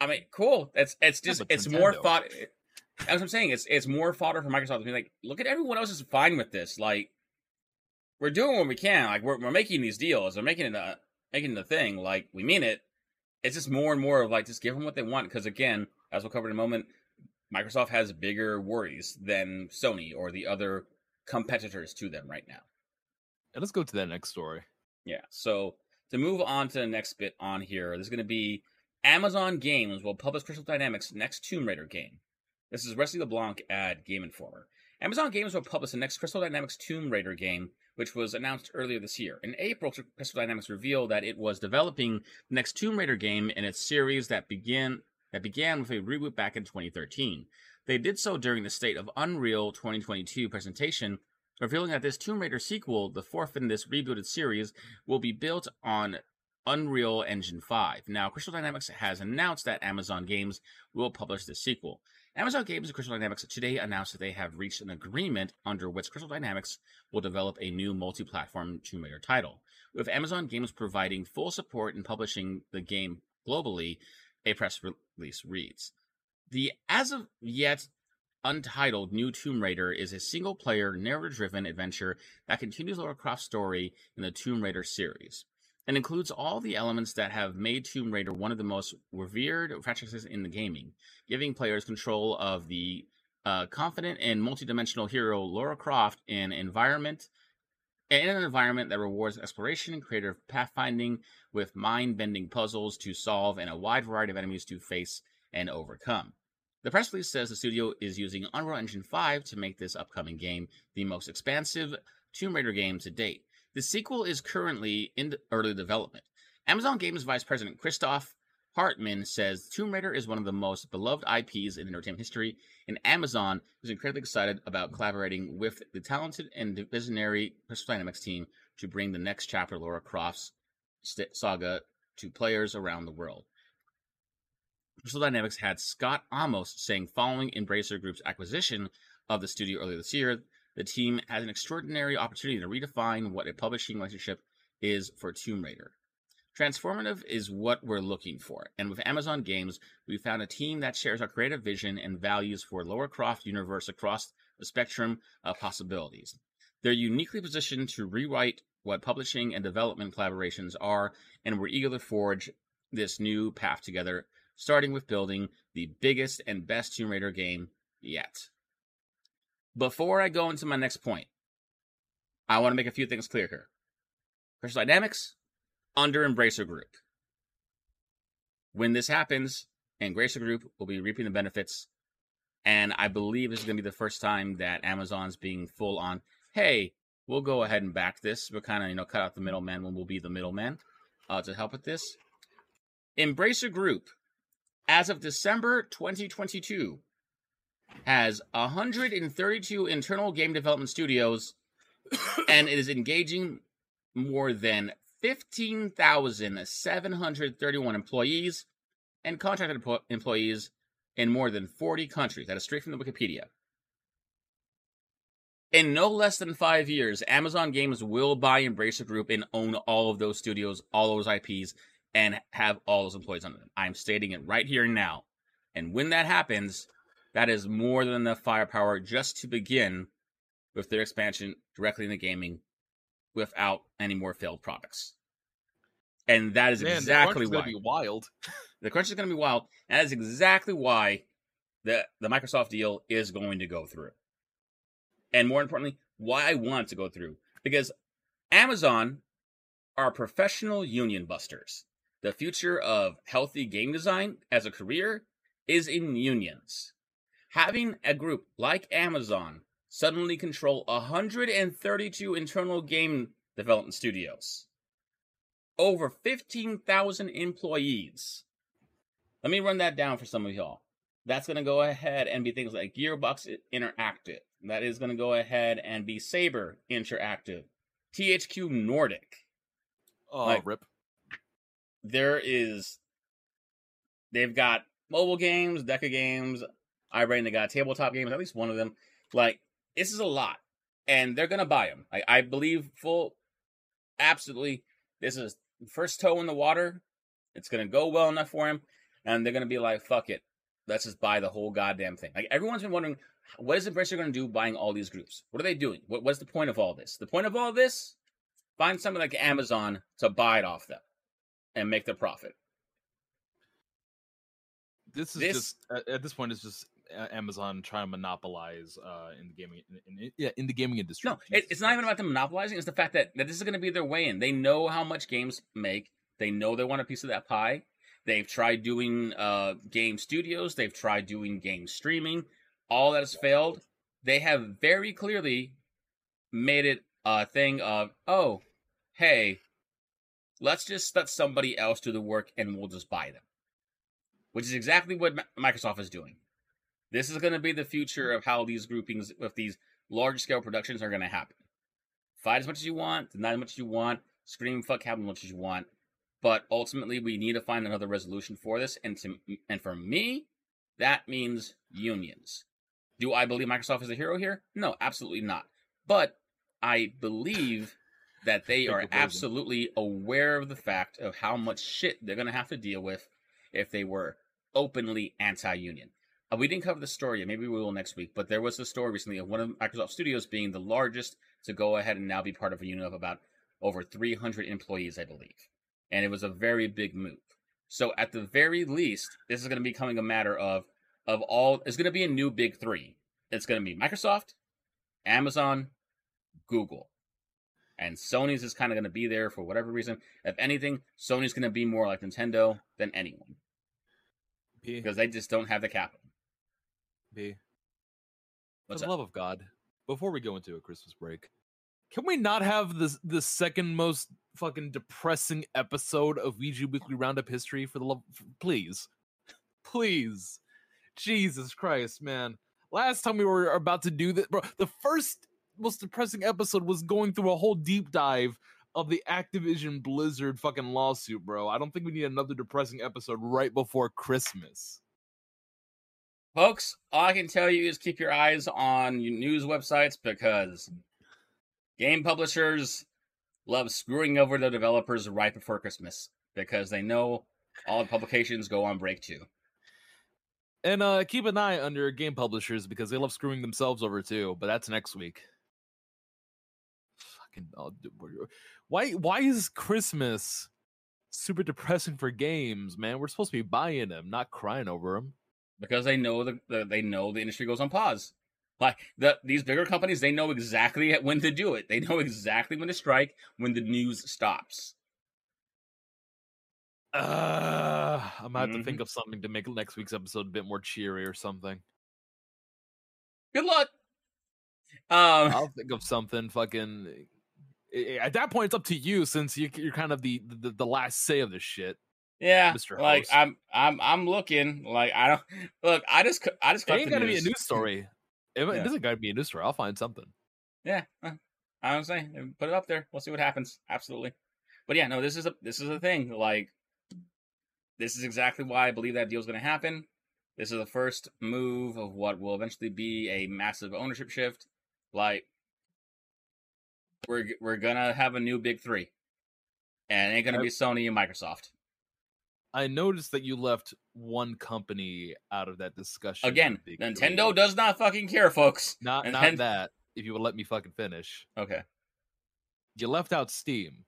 I mean, cool. It's it's just yeah, it's Nintendo. more thought. That's what I'm saying. It's it's more fodder for Microsoft to be like, look at everyone else is fine with this. Like, we're doing what we can. Like, we're we're making these deals. We're making it a making it a thing. Like, we mean it. It's just more and more of like, just give them what they want. Because again, as we'll cover in a moment, Microsoft has bigger worries than Sony or the other competitors to them right now. And let's go to that next story. Yeah. So to move on to the next bit on here, there's going to be. Amazon Games will publish Crystal Dynamics' next Tomb Raider game. This is Wesley LeBlanc at Game Informer. Amazon Games will publish the next Crystal Dynamics Tomb Raider game, which was announced earlier this year. In April, Crystal Dynamics revealed that it was developing the next Tomb Raider game in its series that began that began with a reboot back in twenty thirteen. They did so during the State of Unreal twenty twenty-two presentation, revealing that this Tomb Raider sequel, the fourth in this rebooted series, will be built on Unreal Engine five. Now, Crystal Dynamics has announced that Amazon Games will publish this sequel. Amazon Games and Crystal Dynamics today announced that they have reached an agreement under which Crystal Dynamics will develop a new multi-platform Tomb Raider title, with Amazon Games providing full support and publishing the game globally, a press release reads. The as-of-yet untitled new Tomb Raider is a single-player, narrative-driven adventure that continues Lara Croft's story in the Tomb Raider series, and includes all the elements that have made Tomb Raider one of the most revered franchises in the gaming, giving players control of the uh, confident and multidimensional hero Lara Croft in an environment in an environment that rewards exploration, creative pathfinding, with mind-bending puzzles to solve and a wide variety of enemies to face and overcome. The press release says the studio is using Unreal Engine five to make this upcoming game the most expansive Tomb Raider game to date. The sequel is currently in early development. Amazon Games Vice President Christopher Hartman says Tomb Raider is one of the most beloved I Ps in entertainment history, and Amazon is incredibly excited about collaborating with the talented and visionary Crystal Dynamics team to bring the next chapter of Lara Croft's saga to players around the world. Crystal Dynamics had Scott Amos saying, following Embracer Group's acquisition of the studio earlier this year, the team has an extraordinary opportunity to redefine what a publishing relationship is for Tomb Raider. Transformative is what we're looking for, and with Amazon Games, we found a team that shares our creative vision and values for Lara Croft universe across the spectrum of possibilities. They're uniquely positioned to rewrite what publishing and development collaborations are, and we're eager to forge this new path together, starting with building the biggest and best Tomb Raider game yet. Before I go into my next point, I want to make a few things clear here. Crystal Dynamics, under Embracer Group. When this happens, Embracer Group will be reaping the benefits, and I believe this is going to be the first time that Amazon's being full on, hey, we'll go ahead and back this. We'll kind of, you know, cut out the middleman when we'll be the middleman uh, to help with this. Embracer Group, as of December twenty twenty-two, has one hundred thirty-two internal game development studios, and it is engaging more than fifteen thousand seven hundred thirty-one employees and contracted employees in more than forty countries. That is straight from the Wikipedia. In no less than five years, Amazon Games will buy Embracer Group and own all of those studios, all those I Ps, and have all those employees under them. I'm stating it right here and now. And when that happens, that is more than enough firepower just to begin with their expansion directly into gaming without any more failed products. And that is Man, exactly the why. Be wild. The crunch is going to be wild. And that is exactly why the, the Microsoft deal is going to go through. And more importantly, why I want it to go through. Because Amazon are professional union busters. The future of healthy game design as a career is in unions. Having a group like Amazon suddenly control one hundred thirty-two internal game development studios, over fifteen thousand employees. Let me run that down for some of y'all. That's going to go ahead and be things like Gearbox Interactive. That is going to go ahead and be Saber Interactive, T H Q Nordic. Oh, like, rip. There is... They've got mobile games, Deca games... I ran the guy tabletop games, at least one of them. Like, this is a lot. And they're going to buy them. I, I believe full, absolutely, this is first toe in the water. It's going to go well enough for him. And they're going to be like, fuck it. Let's just buy the whole goddamn thing. Like, everyone's been wondering, what is Embracer going to do buying all these groups? What are they doing? What, what's the point of all this? The point of all this? Find something like Amazon to buy it off them and make the profit. This is this, just, at, at this point, it's just... Amazon trying to monopolize uh, in the gaming, in, in, yeah, in the gaming industry. No, it, it's not even about them monopolizing. It's the fact that, that this is going to be their way in. They know how much games make. They know they want a piece of that pie. They've tried doing uh, game studios. They've tried doing game streaming. All that has failed. They have very clearly made it a thing of, oh, hey, let's just let somebody else do the work and we'll just buy them, which is exactly what Microsoft is doing. This is going to be the future of how these groupings with these large scale productions are going to happen. Fight as much as you want, deny as much as you want, scream fuck have as much as you want, but ultimately we need to find another resolution for this. And to, and for me, that means unions. Do I believe Microsoft is a hero here? No, absolutely not. But I believe that they are absolutely aware of the fact of how much shit they're going to have to deal with if they were openly anti-union. Uh, we didn't cover the story yet. Maybe we will next week. But there was a story recently of one of Microsoft Studios being the largest to go ahead and now be part of a union of about over three hundred employees, I believe. And it was a very big move. So at the very least, this is going to be becoming a matter of of all. It's going to be a new big three. It's going to be Microsoft, Amazon, Google. And Sony's is kind of going to be there for whatever reason. If anything, Sony's going to be more like Nintendo than anyone. B. Because they just don't have the capital. B. What's For the up? love of God, before we go into a Christmas break, can we not have this, the second most fucking depressing episode of V G Weekly Roundup history? For the love, please. Please. Jesus Christ, man. Last time we were about to do this, bro, the first most depressing episode was going through a whole deep dive of the Activision Blizzard fucking lawsuit, bro. I don't think we need another depressing episode right before Christmas. Folks, all I can tell you is keep your eyes on your news websites, because game publishers love screwing over their developers right before Christmas, because they know all the publications go on break too. And uh, keep an eye on your game publishers, because they love screwing themselves over too, but that's next week. Why why is Christmas super depressing for games, man? We're supposed to be buying them, not crying over them. Because they know the, the they know the industry goes on pause. Like the these bigger companies, they know exactly when to do it. They know exactly when to strike, when the news stops. Uh, I'm gonna have mm-hmm. to think of something to make next week's episode a bit more cheery or something. Good luck. Um, I'll think of something fucking. At that point, it's up to you, since you, you're kind of the, the, the last say of this shit. Yeah, Mister like Host. I'm, I'm, I'm looking. Like I don't look. I just, I just. It ain't gotta news. be a news story. It, yeah. It doesn't gotta be a news story. I'll find something. Yeah, I don't say. Put it up there. We'll see what happens. Absolutely. But yeah, no. This is a, this is a thing. Like, this is exactly why I believe that deal's gonna happen. This is the first move of what will eventually be a massive ownership shift. Like, we're we're gonna have a new big three, and it ain't gonna be Sony and Microsoft. I noticed that you left one company out of that discussion. Again, Nintendo three. Does not fucking care, folks. Not Ninten- not that. If you would let me fucking finish, okay. You left out Steam,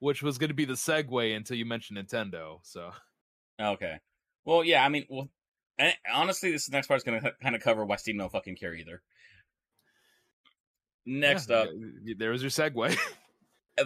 which was going to be the segue until you mentioned Nintendo. So, okay. Well, yeah. I mean, well, honestly, this next part is going to kind of cover why Steam don't fucking care either. Next yeah, up, there was your segue.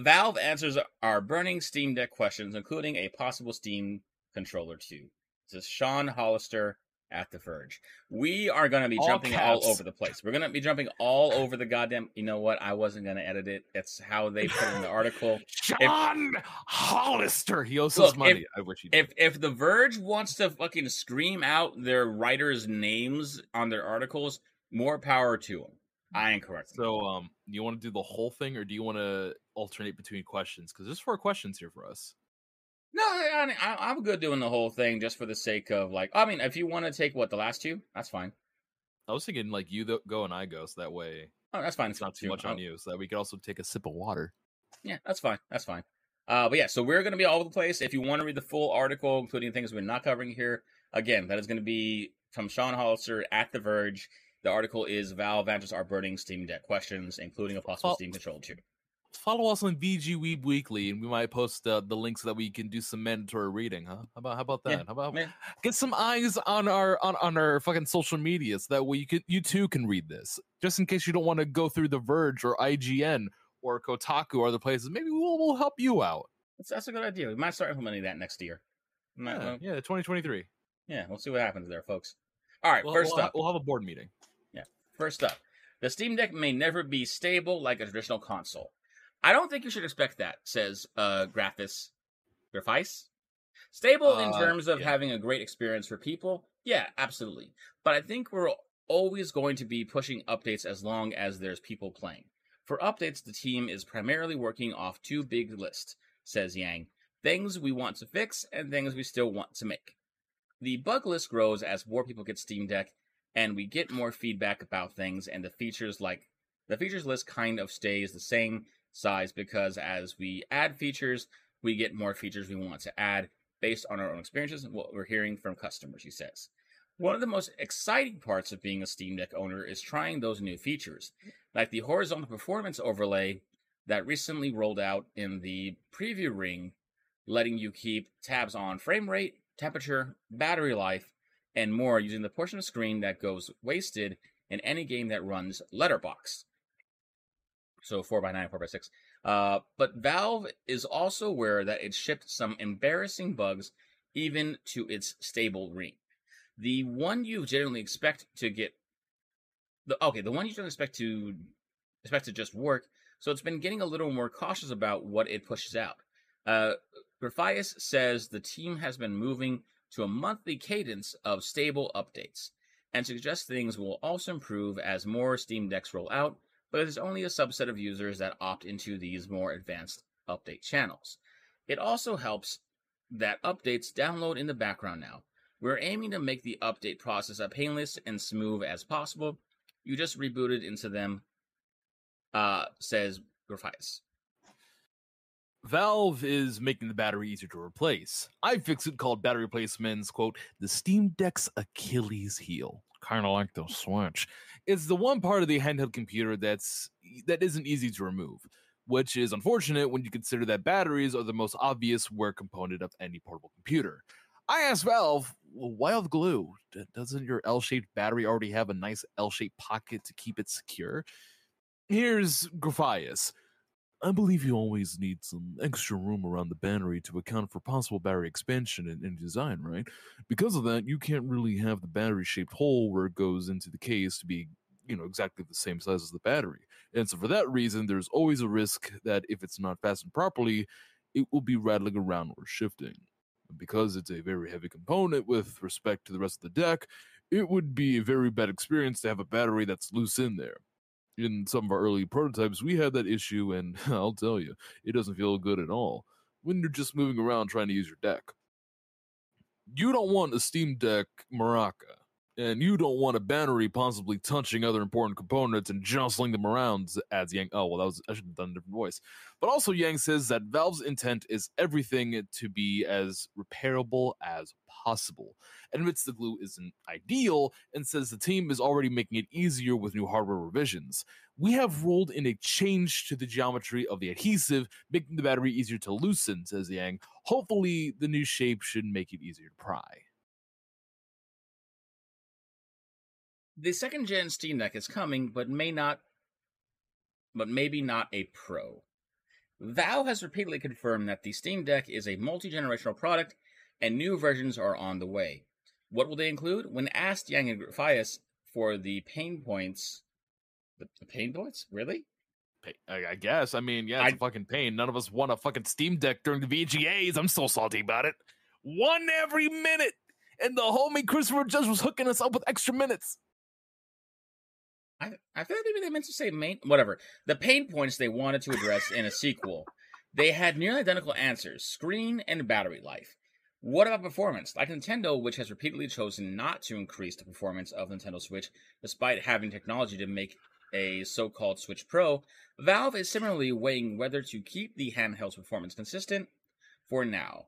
Valve answers our burning Steam Deck questions, including a possible Steam controller too. This is Sean Hollister at The Verge. We are going to be all jumping caps. all over the place. We're going to be jumping all over the goddamn. You know what? I wasn't going to edit it. That's how they put in the article. Sean if, Hollister. He owes us money. If, I wish he did. If, if The Verge wants to fucking scream out their writers' names on their articles, more power to them. I ain't correct. So, um, you want to do the whole thing, or do you want to alternate between questions? Because there's four questions here for us. No, I mean, I, I'm good doing the whole thing just for the sake of, like, I mean, if you want to take, what, the last two? That's fine. I was thinking, like, you go and I go, so that way... Oh, that's fine. It's not too much on you, so that we could also take a sip of water. Yeah, that's fine. That's fine. Uh, but yeah, so we're going to be all over the place. If you want to read the full article, including things we're not covering here, again, that is going to be from Sean Hollister at The Verge. The article is Valve answers our burning Steam Deck questions, including a possible follow, Steam controller too. Follow us on V G Weeb Weekly, and we might post uh, the links so that we can do some mandatory reading, huh? How about how about that? Yeah, how about man. Get some eyes on our on, on our fucking social media, so that way you can you too can read this. Just in case you don't want to go through The Verge or I G N or Kotaku or other places, maybe we'll we'll help you out. That's, that's a good idea. We might start implementing that next year. Might, yeah, well, yeah, twenty twenty-three. Yeah, we'll see what happens there, folks. All right, we'll, first we'll, up, we'll have a board meeting. First up, the Steam Deck may never be stable like a traditional console. I don't think you should expect that, says uh, Graphis. Graphis? Stable uh, in terms of yeah. having a great experience for people? Yeah, absolutely. But I think we're always going to be pushing updates as long as there's people playing. For updates, the team is primarily working off two big lists, says Yang. Things we want to fix and things we still want to make. The bug list grows as more people get Steam Deck, and we get more feedback about things, and the features like the features list kind of stays the same size because as we add features, we get more features we want to add based on our own experiences and what we're hearing from customers, he says. One of the most exciting parts of being a Steam Deck owner is trying those new features, like the horizontal performance overlay that recently rolled out in the preview ring, letting you keep tabs on frame rate, temperature, battery life, and more using the portion of screen that goes wasted in any game that runs letterbox. So four by nine, four by six. Uh, but Valve is also aware that it shipped some embarrassing bugs even to its stable ring. The one you generally expect to get... The, okay, the one you generally expect to, expect to just work, so it's been getting a little more cautious about what it pushes out. Uh, Graphias says the team has been moving to a monthly cadence of stable updates, and suggests things will also improve as more Steam Decks roll out, but it's only a subset of users that opt into these more advanced update channels. It also helps that updates download in the background now. We're aiming to make the update process as painless and smooth as possible. You just rebooted into them, uh, says Graphias. Valve is making the battery easier to replace. iFixit called battery replacements, quote, the Steam Deck's Achilles heel. Kind of like the Switch. It's the one part of the handheld computer that's that isn't easy to remove, which is unfortunate when you consider that batteries are the most obvious wear component of any portable computer. I asked Valve, well, why all the glue? Doesn't your L-shaped battery already have a nice L-shaped pocket to keep it secure? Here's Graphias. I believe you always need some extra room around the battery to account for possible battery expansion and, and design, right? Because of that, you can't really have the battery-shaped hole where it goes into the case to be, you know, exactly the same size as the battery. And so for that reason, there's always a risk that if it's not fastened properly, it will be rattling around or shifting. And because it's a very heavy component with respect to the rest of the deck, it would be a very bad experience to have a battery that's loose in there. In some of our early prototypes, we had that issue, and I'll tell you, it doesn't feel good at all when you're just moving around trying to use your deck. You don't want a Steam Deck maraca, and you don't want a battery possibly touching other important components and jostling them around, adds Yang. Oh, well, that was I should have done a different voice. But also Yang says that Valve's intent is everything to be as repairable as possible, admits the glue isn't ideal, and says the team is already making it easier with new hardware revisions. We have rolled in a change to the geometry of the adhesive, making the battery easier to loosen, says Yang. Hopefully, the new shape should make it easier to pry. The second-gen Steam Deck is coming, but may not, but maybe not a pro. Valve has repeatedly confirmed that the Steam Deck is a multi-generational product, and new versions are on the way. What will they include? When asked Yang and Graphias for the pain points, the, the pain points, really? I, I guess. I mean, yeah, it's I, a fucking pain. None of us won a fucking Steam Deck during the V G As. I'm so salty about it. One every minute, and the homie Christopher Judge was hooking us up with extra minutes. I, I feel like maybe they meant to say main... Whatever. The pain points they wanted to address in a sequel. They had nearly identical answers. Screen and battery life. What about performance? Like Nintendo, which has repeatedly chosen not to increase the performance of Nintendo Switch, despite having technology to make a so-called Switch Pro, Valve is similarly weighing whether to keep the handheld's performance consistent for now.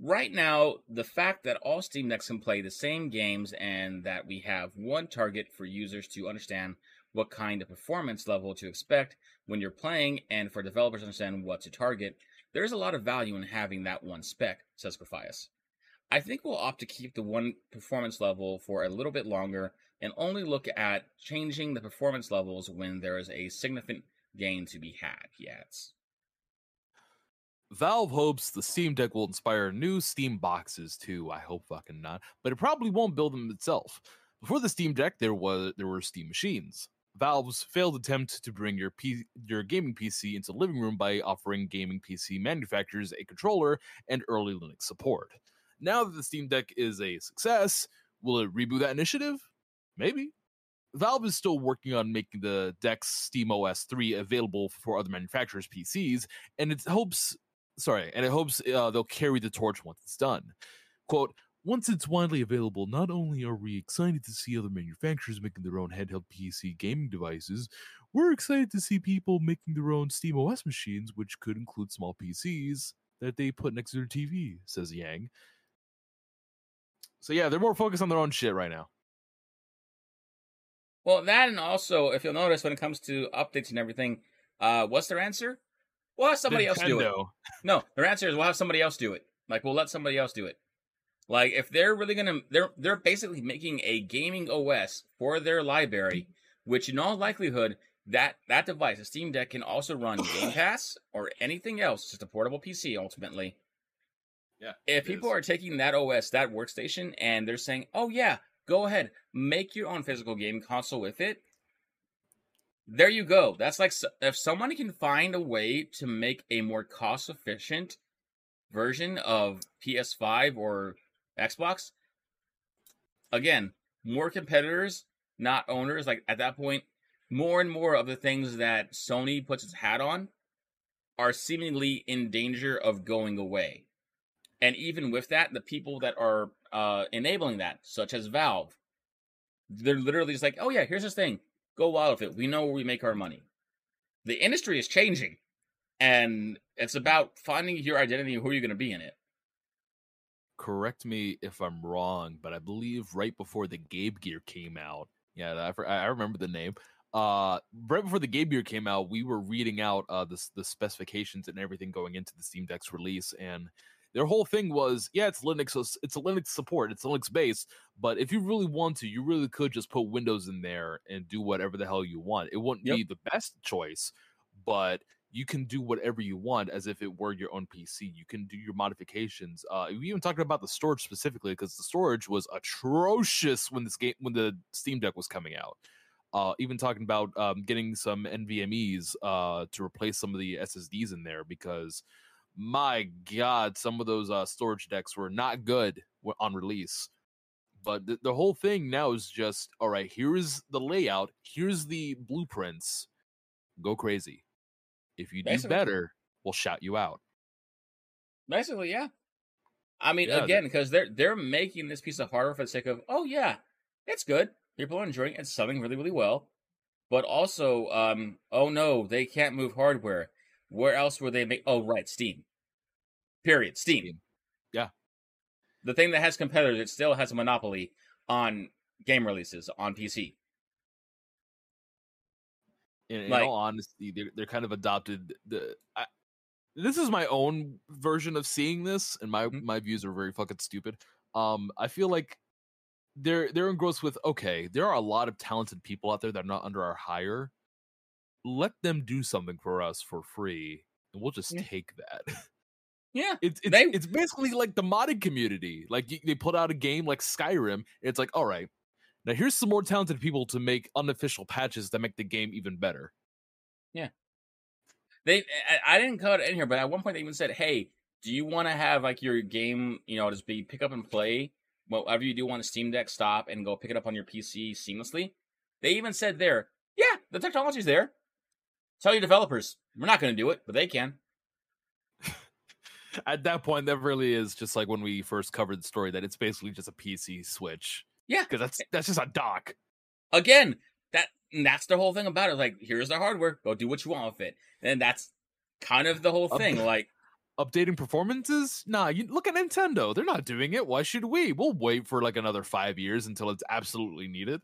Right now, the fact that all Steam Decks can play the same games and that we have one target for users to understand what kind of performance level to expect when you're playing and for developers to understand what to target, there's a lot of value in having that one spec, says Graphias. I think we'll opt to keep the one performance level for a little bit longer and only look at changing the performance levels when there is a significant gain to be had, he adds. Valve hopes the Steam Deck will inspire new Steam boxes too. I hope fucking not, but it probably won't build them itself. Before the Steam Deck, there was there were Steam machines. Valve's failed attempt to bring your P- your gaming P C into the living room by offering gaming P C manufacturers a controller and early Linux support. Now that the Steam Deck is a success, will it reboot that initiative? Maybe. Valve is still working on making the Deck's Steam O S three available for other manufacturers' P Cs, and it hopes, sorry, and it hopes uh, they'll carry the torch once it's done. Quote, once it's widely available, not only are we excited to see other manufacturers making their own handheld P C gaming devices, we're excited to see people making their own Steam O S machines, which could include small P Cs that they put next to their T V, says Yang. So yeah, they're more focused on their own shit right now. Well, that, and also, if you'll notice, when it comes to updates and everything, uh, what's their answer? We'll have somebody Nintendo. else do it. No, their answer is we'll have somebody else do it. Like, we'll let somebody else do it. Like, if they're really going to... They're they're basically making a gaming O S for their library, which in all likelihood, that, that device, a Steam Deck, can also run Game Pass or anything else, just a portable P C, ultimately. Yeah. If people is. are taking that O S, that workstation, and they're saying, oh, yeah, go ahead, make your own physical game console with it, there you go. That's like... If someone can find a way to make a more cost-efficient version of P S five or... Xbox, again, more competitors, not owners. Like, at that point, more and more of the things that Sony puts its hat on are seemingly in danger of going away. And even with that, the people that are uh, enabling that, such as Valve, they're literally just like, oh yeah, here's this thing. Go wild with it. We know where we make our money. The industry is changing, and it's about finding your identity and who you're going to be in it. Correct me if I'm wrong, but I believe right before the Gabe Gear came out, yeah, I, I remember the name. Uh, right before the Gabe Gear came out, we were reading out uh, the the specifications and everything going into the Steam Deck's release, and their whole thing was, yeah, it's Linux, so it's a Linux support, it's Linux based, but if you really want to, you really could just put Windows in there and do whatever the hell you want. It wouldn't yep. be the best choice, but you can do whatever you want as if it were your own P C. You can do your modifications. Uh, we even talked about the storage specifically, because the storage was atrocious when this game, when the Steam Deck was coming out. Uh, even talking about um, getting some N V M Es uh, to replace some of the S S Ds in there, because my God, some of those uh, storage decks were not good on release. But the, the whole thing now is just, all right, here's the layout, here's the blueprints, go crazy. If you do Basically. better, we'll shout you out. Basically, yeah. I mean, yeah, again, because they're they're making this piece of hardware for the sake of, oh yeah, it's good. People are enjoying it. It's selling really, really well. But also, um, oh no, they can't move hardware. Where else were they make? Oh right, Steam. Period. Steam. Yeah. The thing that has competitors, it still has a monopoly on game releases on P C. In, in like, all honesty, they're, they're kind of adopted the. I, this is my own version of seeing this, and my mm-hmm. my views are very fucking stupid. Um, I feel like they're they're engrossed with, okay, there are a lot of talented people out there that are not under our hire. Let them do something for us for free, and we'll just yeah. take that. Yeah, it's it's, they... it's basically like the modded community. Like you, they put out a game like Skyrim, and it's like, all right, now, here's some more talented people to make unofficial patches that make the game even better. Yeah. they. I, I didn't cut it in here, but at one point they even said, hey, do you want to have like your game, you know, just be pick up and play? Whatever you do on a Steam Deck, stop and go pick it up on your P C seamlessly. They even said there, yeah, the technology's there. Tell your developers, we're not going to do it, but they can. At that point, that really is just like when we first covered the story, that it's basically just a P C Switch. Yeah, because that's that's just a dock. Again, that that's the whole thing about it. Like, here's the hardware, go do what you want with it, and that's kind of the whole thing. Up- like updating performances? Nah, you look at Nintendo; they're not doing it. Why should we? We'll wait for like another five years until it's absolutely needed.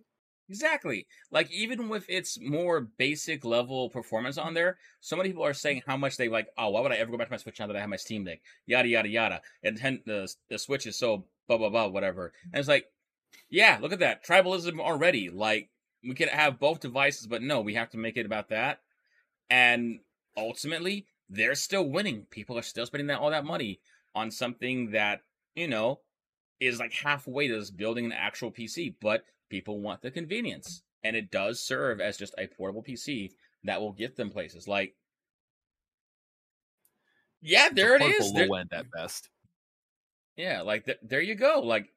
Exactly. Like even with its more basic level performance on there, so many people are saying how much they like. Oh, why would I ever go back to my Switch now that I have my Steam Deck? Yada yada yada. And the the Switch is so blah blah blah whatever. And it's like, yeah, look at that. Tribalism already. Like, we can have both devices, but no, we have to make it about that. And ultimately, they're still winning. People are still spending that all that money on something that, you know, is like halfway to just building an actual P C. But people want the convenience. And it does serve as just a portable P C that will get them places. Like, yeah, there it is. Portable low end at best. Yeah, like, th- there you go. Like,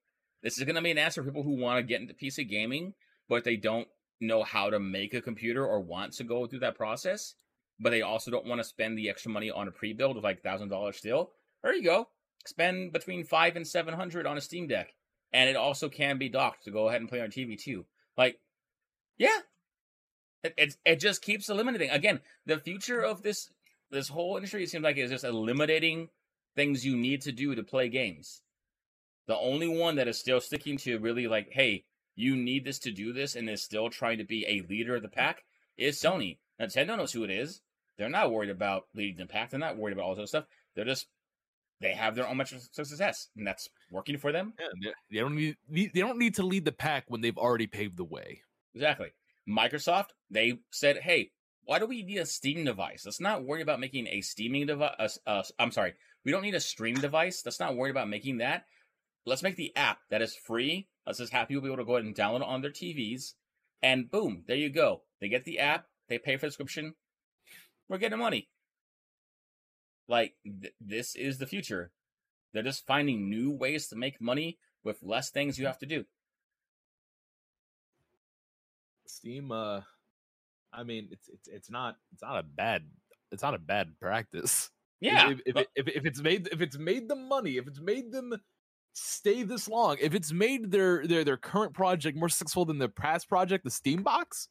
this is going to be an answer for people who want to get into P C gaming, but they don't know how to make a computer or want to go through that process, but they also don't want to spend the extra money on a pre-build of like one thousand dollars still, there you go. Spend between five and seven hundred on a Steam Deck. And it also can be docked to go ahead and play on T V too. Like, yeah. It, it, it just keeps eliminating. Again, the future of this this whole industry, it seems like, is just eliminating things you need to do to play games. The only one that is still sticking to really like, hey, you need this to do this, and is still trying to be a leader of the pack, is Sony. Nintendo knows who it is. They're not worried about leading the pack. They're not worried about all this stuff. They're just, they have their own metrics of success, and that's working for them. Yeah, they don't need they don't need to lead the pack when they've already paved the way. Exactly. Microsoft, they said, hey, why do we need a Steam device? Let's not worry about making a steaming device. Uh, uh, I'm sorry. We don't need a stream device. Let's not worry about making that. Let's make the app that is free. Let's just have people be able to go ahead and download it on their T Vs. And boom, there you go. They get the app. They pay for the subscription. We're getting money. Like, th- this is the future. They're just finding new ways to make money with less things you have to do. Steam, uh, I mean, it's it's it's not it's not a bad it's not a bad practice. Yeah, if if, but... if, if it's made if it's made them money, if it's made them stay this long, if it's made their their their current project more successful than their past project, the Steam Box,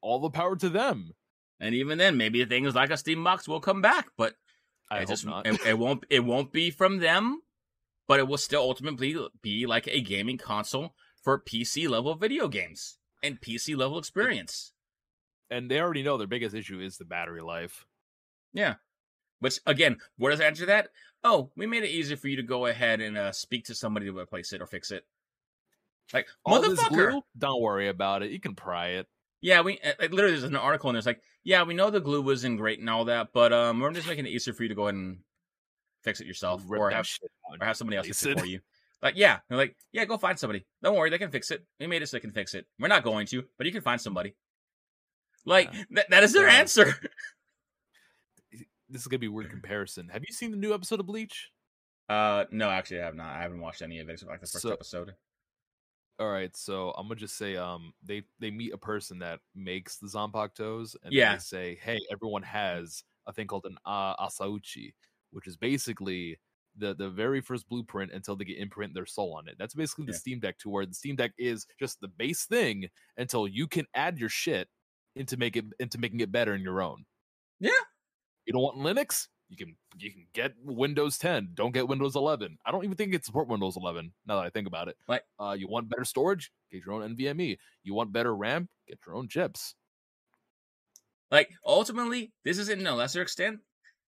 all the power to them. And even then, maybe things like a Steam Box will come back, but. I hope just, not. it, it won't. It won't be from them, but it will still ultimately be like a gaming console for P C level video games and P C level experience. And they already know their biggest issue is the battery life. Yeah, which again, what does answer that? Oh, we made it easier for you to go ahead and uh, speak to somebody to replace it or fix it. Like, all motherfucker, glue, don't worry about it. You can pry it. Yeah, we like, literally there's an article and it's like, yeah, we know the glue wasn't great and all that, but um, we're just making it easier for you to go ahead and fix it yourself, or have or have somebody else fix it for you. Like, yeah, they're like, yeah, go find somebody. Don't worry, they can fix it. We made it so they can fix it. We're not going to, but you can find somebody. Like yeah. th- that is their yeah. answer. This is gonna be a weird comparison. Have you seen the new episode of Bleach? Uh, no, actually, I have not. I haven't watched any of it except like the first so- episode. All right, so I'm gonna just say, um, they, they meet a person that makes the zanpakutos, and yeah. they say, "Hey, everyone has a thing called an uh, asauchi, which is basically the the very first blueprint until they can imprint their soul on it." That's basically the yeah. Steam Deck, to where the Steam Deck is just the base thing until you can add your shit into make it into making it better in your own. Yeah, you don't want Linux? You can you can get Windows ten. Don't get Windows eleven. I don't even think it supports Windows eleven. Now that I think about it, like, uh, you want better storage? Get your own NVMe. You want better RAM? Get your own chips. Like, ultimately, this isn't in a lesser extent.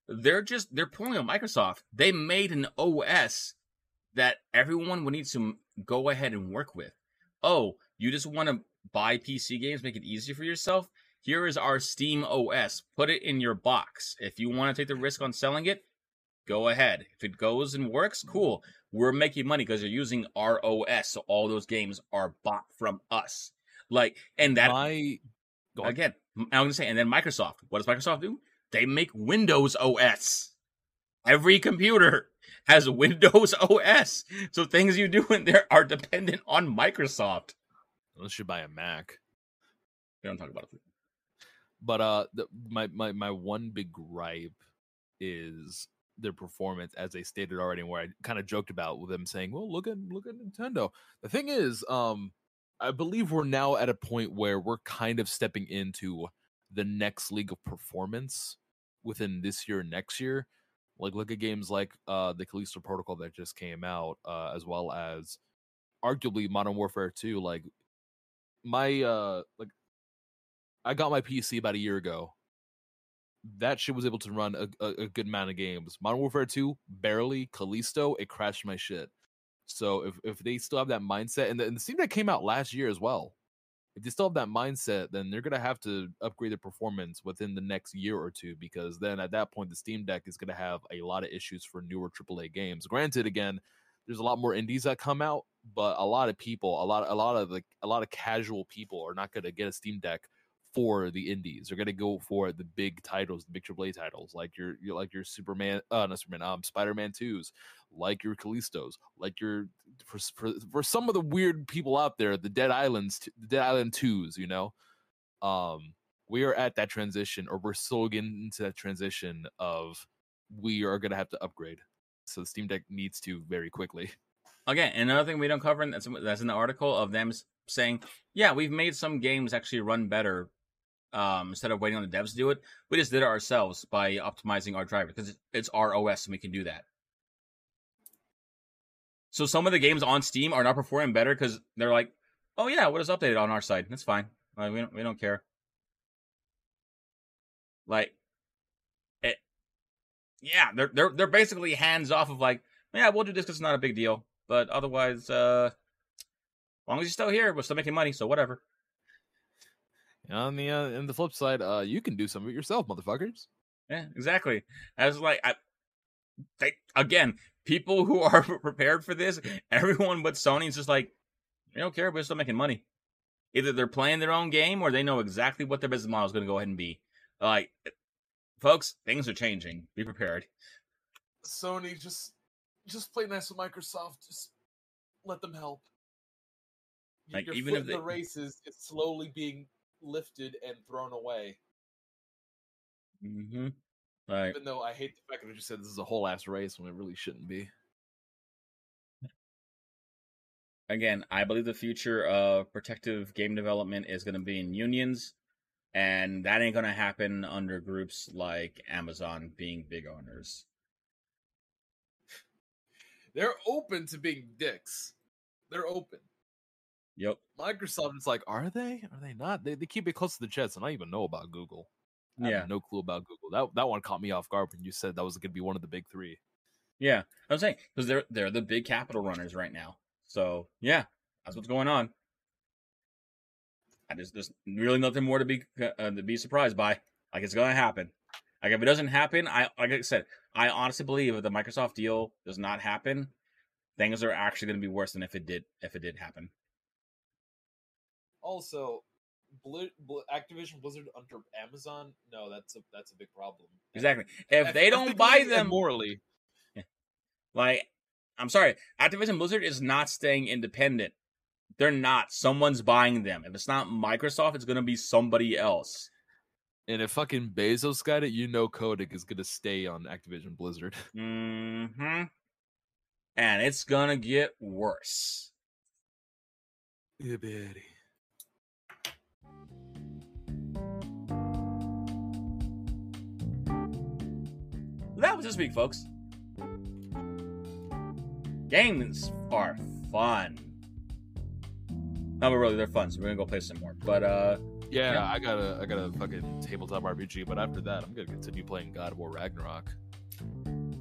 They're just they're pulling on Microsoft. They made an O S that everyone would need to go ahead and work with. Oh, you just want to buy P C games, make it easier for yourself. Here is our Steam O S. Put it in your box. If you want to take the risk on selling it, go ahead. If it goes and works, cool. We're making money because you're using our O S, so all those games are bought from us. Like, and that, My... go again, I'm going to say, and then Microsoft. What does Microsoft do? They make Windows O S. Every computer has Windows O S. So things you do in there are dependent on Microsoft. Unless you buy a Mac. We don't talk about it. But uh, the, my, my my one big gripe is their performance, as they stated already, and where I kind of joked about with them saying, well, look at look at Nintendo. The thing is, um, I believe we're now at a point where we're kind of stepping into the next league of performance within this year and next year. Like, look at games like uh, the Callisto Protocol that just came out, uh, as well as arguably Modern Warfare two. Like, my... Uh, like. I got my P C about a year ago. That shit was able to run a, a, a good amount of games. Modern Warfare two, barely. Callisto, it crashed my shit. So if, if they still have that mindset, and the, and the Steam Deck came out last year as well. If they still have that mindset, then they're going to have to upgrade their performance within the next year or two, because then at that point, the Steam Deck is going to have a lot of issues for newer triple A games. Granted, again, there's a lot more indies that come out, but a lot of people, a lot, a lot of like, a lot of casual people are not going to get a Steam Deck for the indies. They're gonna go for the big titles, the big triple A titles, like your, your like your Superman, uh, not Superman, um, Spider-Man twos, like your Callistos, like your for for for some of the weird people out there, the Dead Islands, the Dead Island twos, you know, um, we are at that transition, or we're still getting into that transition of we are going to have to upgrade. So the Steam Deck needs to very quickly. Again, another thing we don't cover, and that's that's in the article, of them saying, yeah, we've made some games actually run better. Um, instead of waiting on the devs to do it, we just did it ourselves by optimizing our driver, because it's our O S and we can do that. So some of the games on Steam are not performing better because they're like, oh yeah, we'll just update it on our side. That's fine. Like, we don't, we don't care. Like, it, yeah, they're they're they're basically hands off of like, yeah, we'll do this because it's not a big deal. But otherwise, uh, as long as you're still here, we're still making money, so whatever. On the uh, on the flip side, uh, you can do some of it yourself, motherfuckers. Yeah, exactly. I was like, I, they, again, people who are prepared for this, everyone but Sony is just like, they don't care, we're still making money. Either they're playing their own game, or they know exactly what their business model is going to go ahead and be. Like, folks, things are changing. Be prepared. Sony, just just play nice with Microsoft. Just let them help. Like, Your even if they... the races is slowly being lifted and thrown away. Mm-hmm. Right. Even though I hate the fact that I just said this is a whole ass race when it really shouldn't be. Again, I believe the future of protective game development is going to be in unions, and that ain't going to happen under groups like Amazon being big owners. They're open to being dicks. They're open. Yep. Microsoft is like, are they? Are they not? They they keep it close to the chest, and I even know about Google. I yeah. have no clue about Google. That that one caught me off guard when you said that was going to be one of the big three. Yeah, I was saying, because they're they're the big capital runners right now. So yeah, that's what's going on. I just there's really nothing more to be uh, to be surprised by. Like, it's going to happen. Like, if it doesn't happen, I like I said, I honestly believe if the Microsoft deal does not happen, things are actually going to be worse than if it did if it did happen. Also, Bl- Bl- Activision Blizzard under Amazon? No, that's a that's a big problem. Exactly. If Act- they don't buy them morally, yeah. Like, I'm sorry, Activision Blizzard is not staying independent. They're not. Someone's buying them. If it's not Microsoft, it's going to be somebody else. And if fucking Bezos got it, you know, Kodak is going to stay on Activision Blizzard. Mm-hmm. And it's going to get worse. Yeah, baby. That was this week, folks. Games are fun. No, but really, they're fun, so we're gonna go play some more. But uh, yeah, yeah. I got a, I got a fucking tabletop R P G. But after that, I'm gonna continue playing God of War Ragnarok.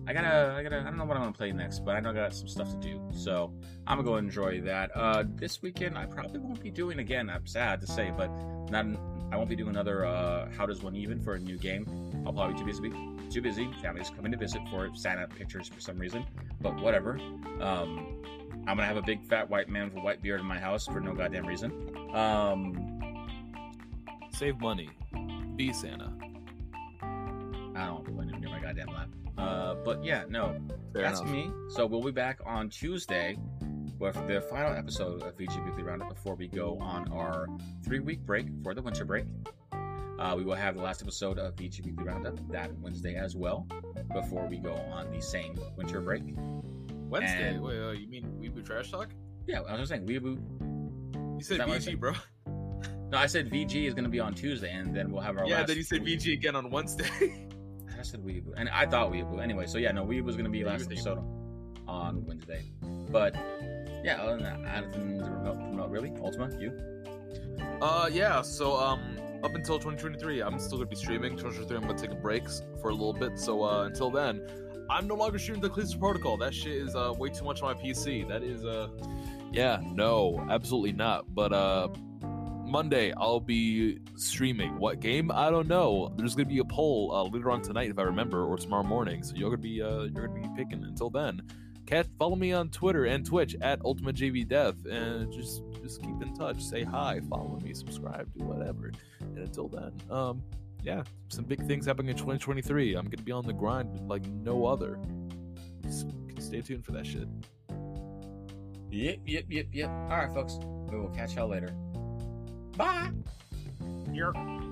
I gotta, I gotta, I don't know what I'm gonna play next, but I know I got some stuff to do, so I'm gonna go enjoy that. Uh, this weekend, I probably won't be doing again. I'm sad to say, but not, I won't be doing another. Uh, How does one even for a new game? I'll probably be too busy. Too busy. Family's coming to visit for Santa pictures for some reason, but whatever. Um, I'm gonna have a big fat white man with a white beard in my house for no goddamn reason. Um, Save money. Be Santa. I don't want people near my goddamn lap. Uh, but yeah, no, Fair that's enough. me. So we'll be back on Tuesday with the final episode of V G Weekly Roundup before we go on our three-week break for the winter break. Uh, we will have the last episode of V G Weekly Roundup that Wednesday as well, before we go on the same winter break. Wednesday? And... Wait, wait, you mean Weeboo Trash Talk? Yeah, I was saying Weeboo. You said V G, bro. No, I said V G is going to be on Tuesday, and then we'll have our yeah, last... Yeah, then you said V G again on Wednesday. I said Weeboo. And I thought Weeboo. Anyway, so yeah, no, Weeboo's going to be last episode on, on Wednesday. But, yeah, other than that, I don't think to promote, really. Ultima, you? Uh, yeah, so, um... up until twenty twenty-three, I'm still going to be streaming. twenty twenty-three, I'm going to take a break for a little bit. So uh, until then, I'm no longer streaming the Callisto Protocol. That shit is uh, way too much on my P C. That is, uh, yeah, no, absolutely not. But uh, Monday, I'll be streaming. What game? I don't know. There's going to be a poll uh, later on tonight, if I remember, or tomorrow morning. So you're going to be uh, you're going to be picking. Until then, Cat, follow me on Twitter and Twitch at UltimateJVDev, and just just keep in touch. Say hi, follow me, subscribe, do whatever. And until then, um, yeah, some big things happening in twenty twenty-three. I'm gonna be on the grind like no other. Just stay tuned for that shit. Yep, yep, yep, yep. All right, folks. We will catch y'all later. Bye. Yerk.